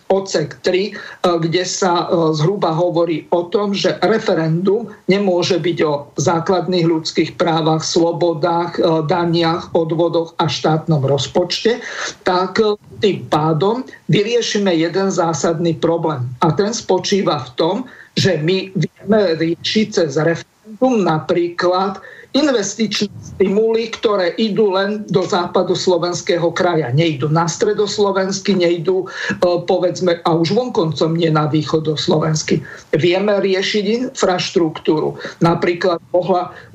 odsek 3, kde sa zhruba hovorí o tom, že referendum nemôže byť o základných ľudských právach, slobodách, daniach, odvodoch a štátnom rozpočte, tak tým pádom vyriešime jeden zásadný problém. A ten spočíva v tom, že my vieme riešiť cez referendum napríklad investičné stimuly, ktoré idú len do západoslovenského kraja. Nejdú na stredoslovensky, nejdú, povedzme, a už vonkoncom nie na východoslovensky. Vieme riešiť infraštruktúru. Napríklad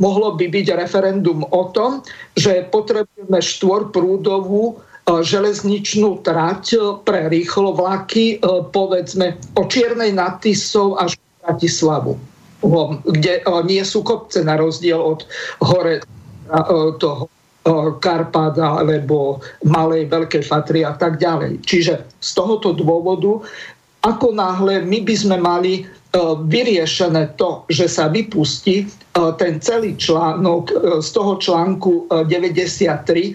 mohlo by byť referendum o tom, že potrebujeme 4-prúdovú železničnú trať pre rýchlovlaky, povedzme, od Čiernej nad Tisou až do Bratislavu, kde nie sú kopce na rozdiel od hore toho Karpáda alebo Malej Veľkej Fatry a tak ďalej. Čiže z tohoto dôvodu, ako náhle my by sme mali vyriešené to, že sa vypustí ten celý článok z toho článku 93,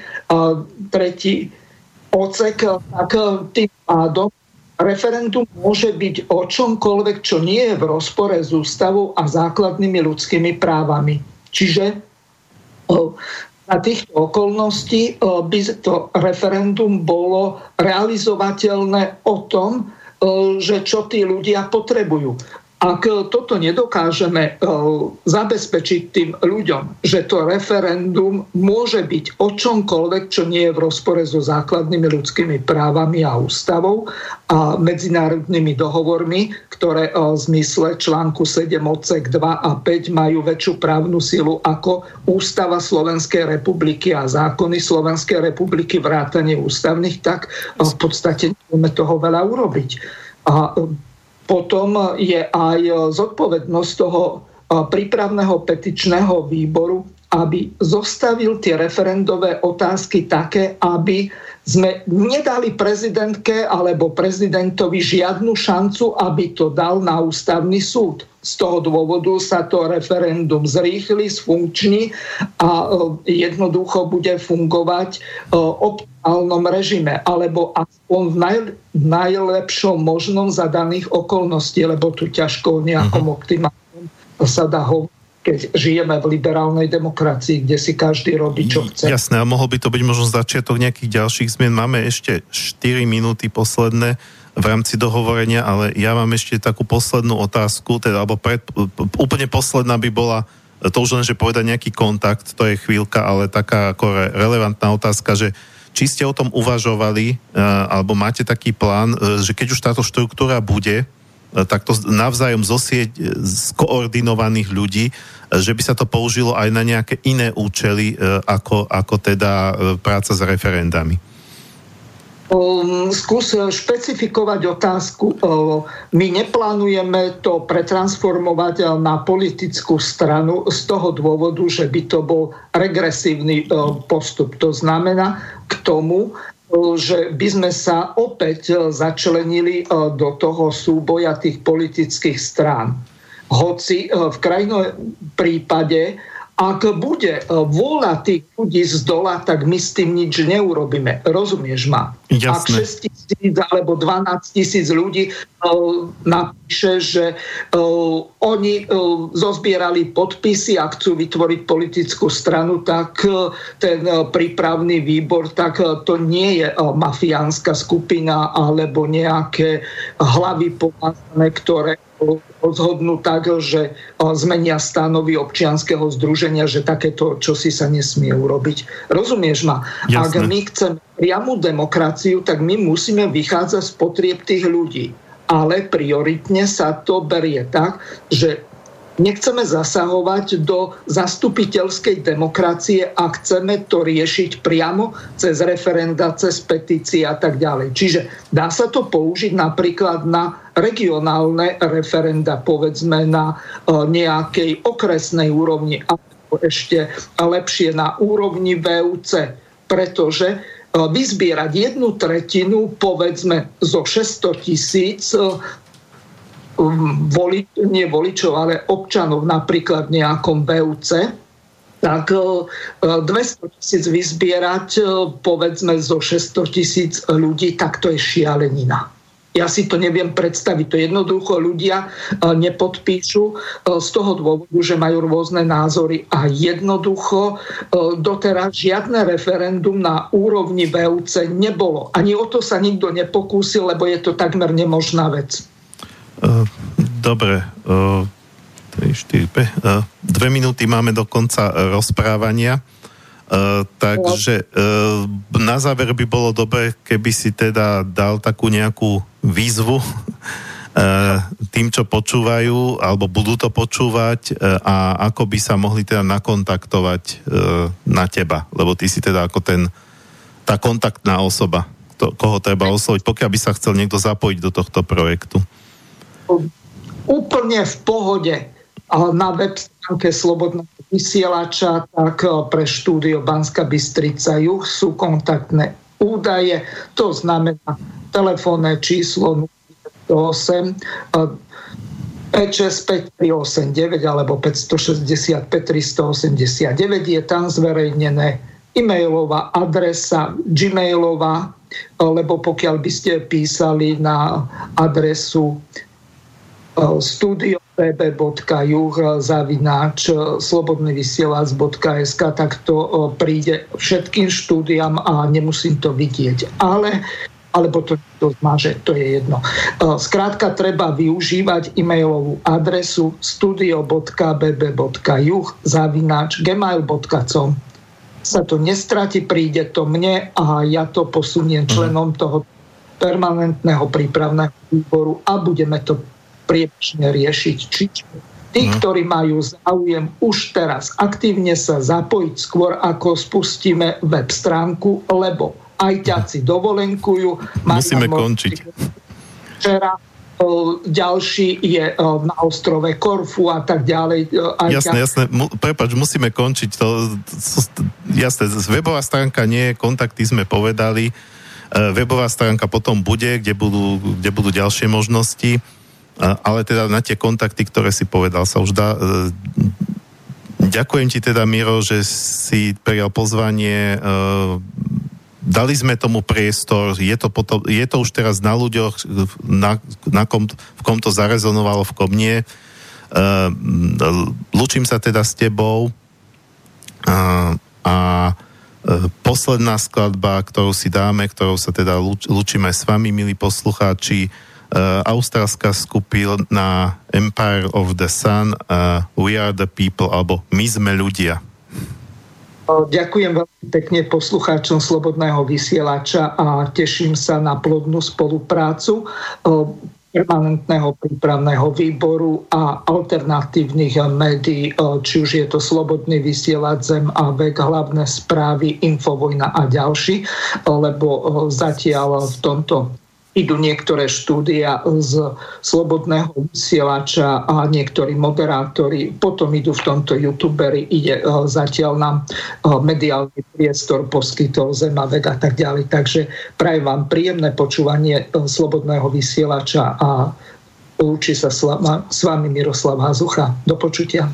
tretí odsek, tak tým pádom referendum môže byť o čomkoľvek, čo nie je v rozpore s ústavou a základnými ľudskými právami. Čiže na týchto okolností by to referendum bolo realizovateľné o tom, že čo tí ľudia potrebujú. Ak toto nedokážeme zabezpečiť tým ľuďom, že to referendum môže byť o čomkoľvek, čo nie je v rozpore so základnými ľudskými právami a ústavou a medzinárodnými dohovormi, ktoré v zmysle článku 7 odsek 2 a 5 majú väčšiu právnu silu ako ústava Slovenskej republiky a zákony Slovenskej republiky vrátane ústavných, tak v podstate nevieme toho veľa urobiť. A potom je aj zodpovednosť toho prípravného petičného výboru aby zostavil tie referendové otázky také, aby sme nedali prezidentke alebo prezidentovi žiadnu šancu, aby to dal na ústavný súd. Z toho dôvodu sa to referendum zrýchli, sfunkční a jednoducho bude fungovať optimálnom režime, alebo aspoň v najlepšom možnom za daných okolností, lebo tu ťažko o nejakom optimálnom sa dá hovoriť, keď žijeme v liberálnej demokracii, kde si každý robí, čo chce. Jasné, a mohol by to byť možno začiatok nejakých ďalších zmien. Máme ešte 4 minúty posledné v rámci dohovorenia, ale ja mám ešte takú poslednú otázku, teda, alebo úplne posledná by bola, to už len, že povedať nejaký kontakt, to je chvíľka, ale taká ako relevantná otázka, že či ste o tom uvažovali, alebo máte taký plán, že keď už táto štruktúra bude, takto navzájom zosieť skoordinovaných ľudí, že by sa to použilo aj na nejaké iné účely, ako teda práca s referendami? Skús špecifikovať otázku. My neplánujeme to pretransformovať na politickú stranu z toho dôvodu, že by to bol regresívny postup. To znamená k tomu, že by sme sa opäť začlenili do toho súboja tých politických strán. Hoci v krajnom prípade, ak bude vôľa tých ľudí z dola, tak my s tým nič neurobíme. Rozumieš ma? Jasné. Ak 6 000 alebo 12 000 ľudí napíše, že oni zozbierali podpisy a chcú vytvoriť politickú stranu, tak ten prípravný výbor, tak to nie je mafiánska skupina alebo nejaké hlavy pomazané, ktoré rozhodnú tak, že zmenia stanovy občianskeho združenia, že takéto čosi sa nesmie urobiť. Rozumieš ma? Jasné. Ak my chceme priamu demokraciu, tak my musíme vychádzať z potrieb tých ľudí. Ale prioritne sa to berie tak, že nechceme zasahovať do zastupiteľskej demokracie a chceme to riešiť priamo cez referenda, cez petície a tak ďalej. Čiže dá sa to použiť napríklad na regionálne referenda, povedzme na nejakej okresnej úrovni a ešte lepšie na úrovni VÚC, pretože vyzbierať 1/3, povedzme, zo 600 000 voličov, ale občanov napríklad v nejakom VÚC, tak 200 000 vyzbierať, povedzme, zo 600 000 ľudí, tak to je šialenina. Ja si to neviem predstaviť. To jednoducho ľudia nepodpíšu z toho dôvodu, že majú rôzne názory a jednoducho doteraz žiadne referendum na úrovni VÚC nebolo. Ani o to sa nikto nepokúsil, lebo je to takmer nemožná vec. Dobre. 3, 4, 5. 2 minúty máme do konca rozprávania. Takže na záver by bolo dobre, keby si teda dal takú nejakú výzvu tým, čo počúvajú alebo budú to počúvať a ako by sa mohli teda nakontaktovať na teba, lebo ty si teda ako tá kontaktná osoba, koho treba osloviť, pokiaľ by sa chcel niekto zapojiť do tohto projektu. Úplne v pohode. Na web stránke Slobodného vysielača, tak pre štúdio Banská Bystrica Juh sú kontaktné údaje, to znamená telefónne číslo 08 565 389 alebo 565 389, je tam zverejnené e-mailová adresa, gmailová, lebo pokiaľ by ste písali na adresu studio.bb.juh@slobodnyvysielac.sk, tak to príde všetkým štúdiam a nemusím to vidieť. Alebo to zmaže, to je jedno. Skrátka, treba využívať e-mailovú adresu studio.bb.juh@gmail.com. Sa to nestratí, príde to mne a ja to posuniem členom toho permanentného prípravného výboru a budeme to priebežne riešiť. Čiže tí, ktorí majú záujem už teraz aktívne sa zapojiť skôr, ako spustíme web stránku, lebo aj ťaci dovolenkujú. Musíme končiť. Včera ďalší je na ostrove Korfu a tak ďalej. Jasné. Prepáč, musíme končiť. Jasné, webová stránka nie, kontakty sme povedali. Webová stránka potom bude, kde budú ďalšie možnosti. Ale teda na tie kontakty, ktoré si povedal, sa už dá. Ďakujem ti teda, Miro, že si prijal pozvanie. Dali sme tomu priestor, je to už teraz na ľuďoch, v kom to zarezonovalo, v kom nie. Lúčim sa teda s tebou a posledná skladba, ktorú si dáme, ktorou sa teda lúčime s vami, milí poslucháči, austrálska skupina Empire of the Sun, We are the people, alebo My sme ľudia. Ďakujem veľmi pekne poslucháčom Slobodného vysielača a teším sa na plodnú spoluprácu Permanentného prípravného výboru a alternatívnych médií, či už je to Slobodný vysielač, Zemavek, Hlavné správy, Infovojna a ďalší, lebo zatiaľ v tomto idú niektoré štúdia z Slobodného vysielača a niektorí moderátori, potom idú v tomto youtuberi, ide zatiaľ nám mediálny priestor poskytol Zemavek a tak ďalej. Takže prajem vám príjemné počúvanie Slobodného vysielača a lúči sa s vami Miroslav Hazucha. Do počutia.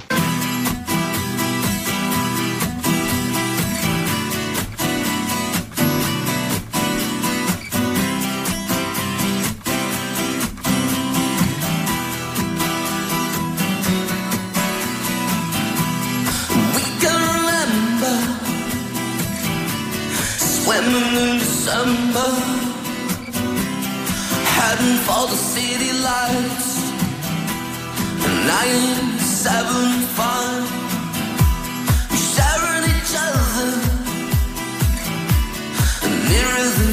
Sharing each other, nearer than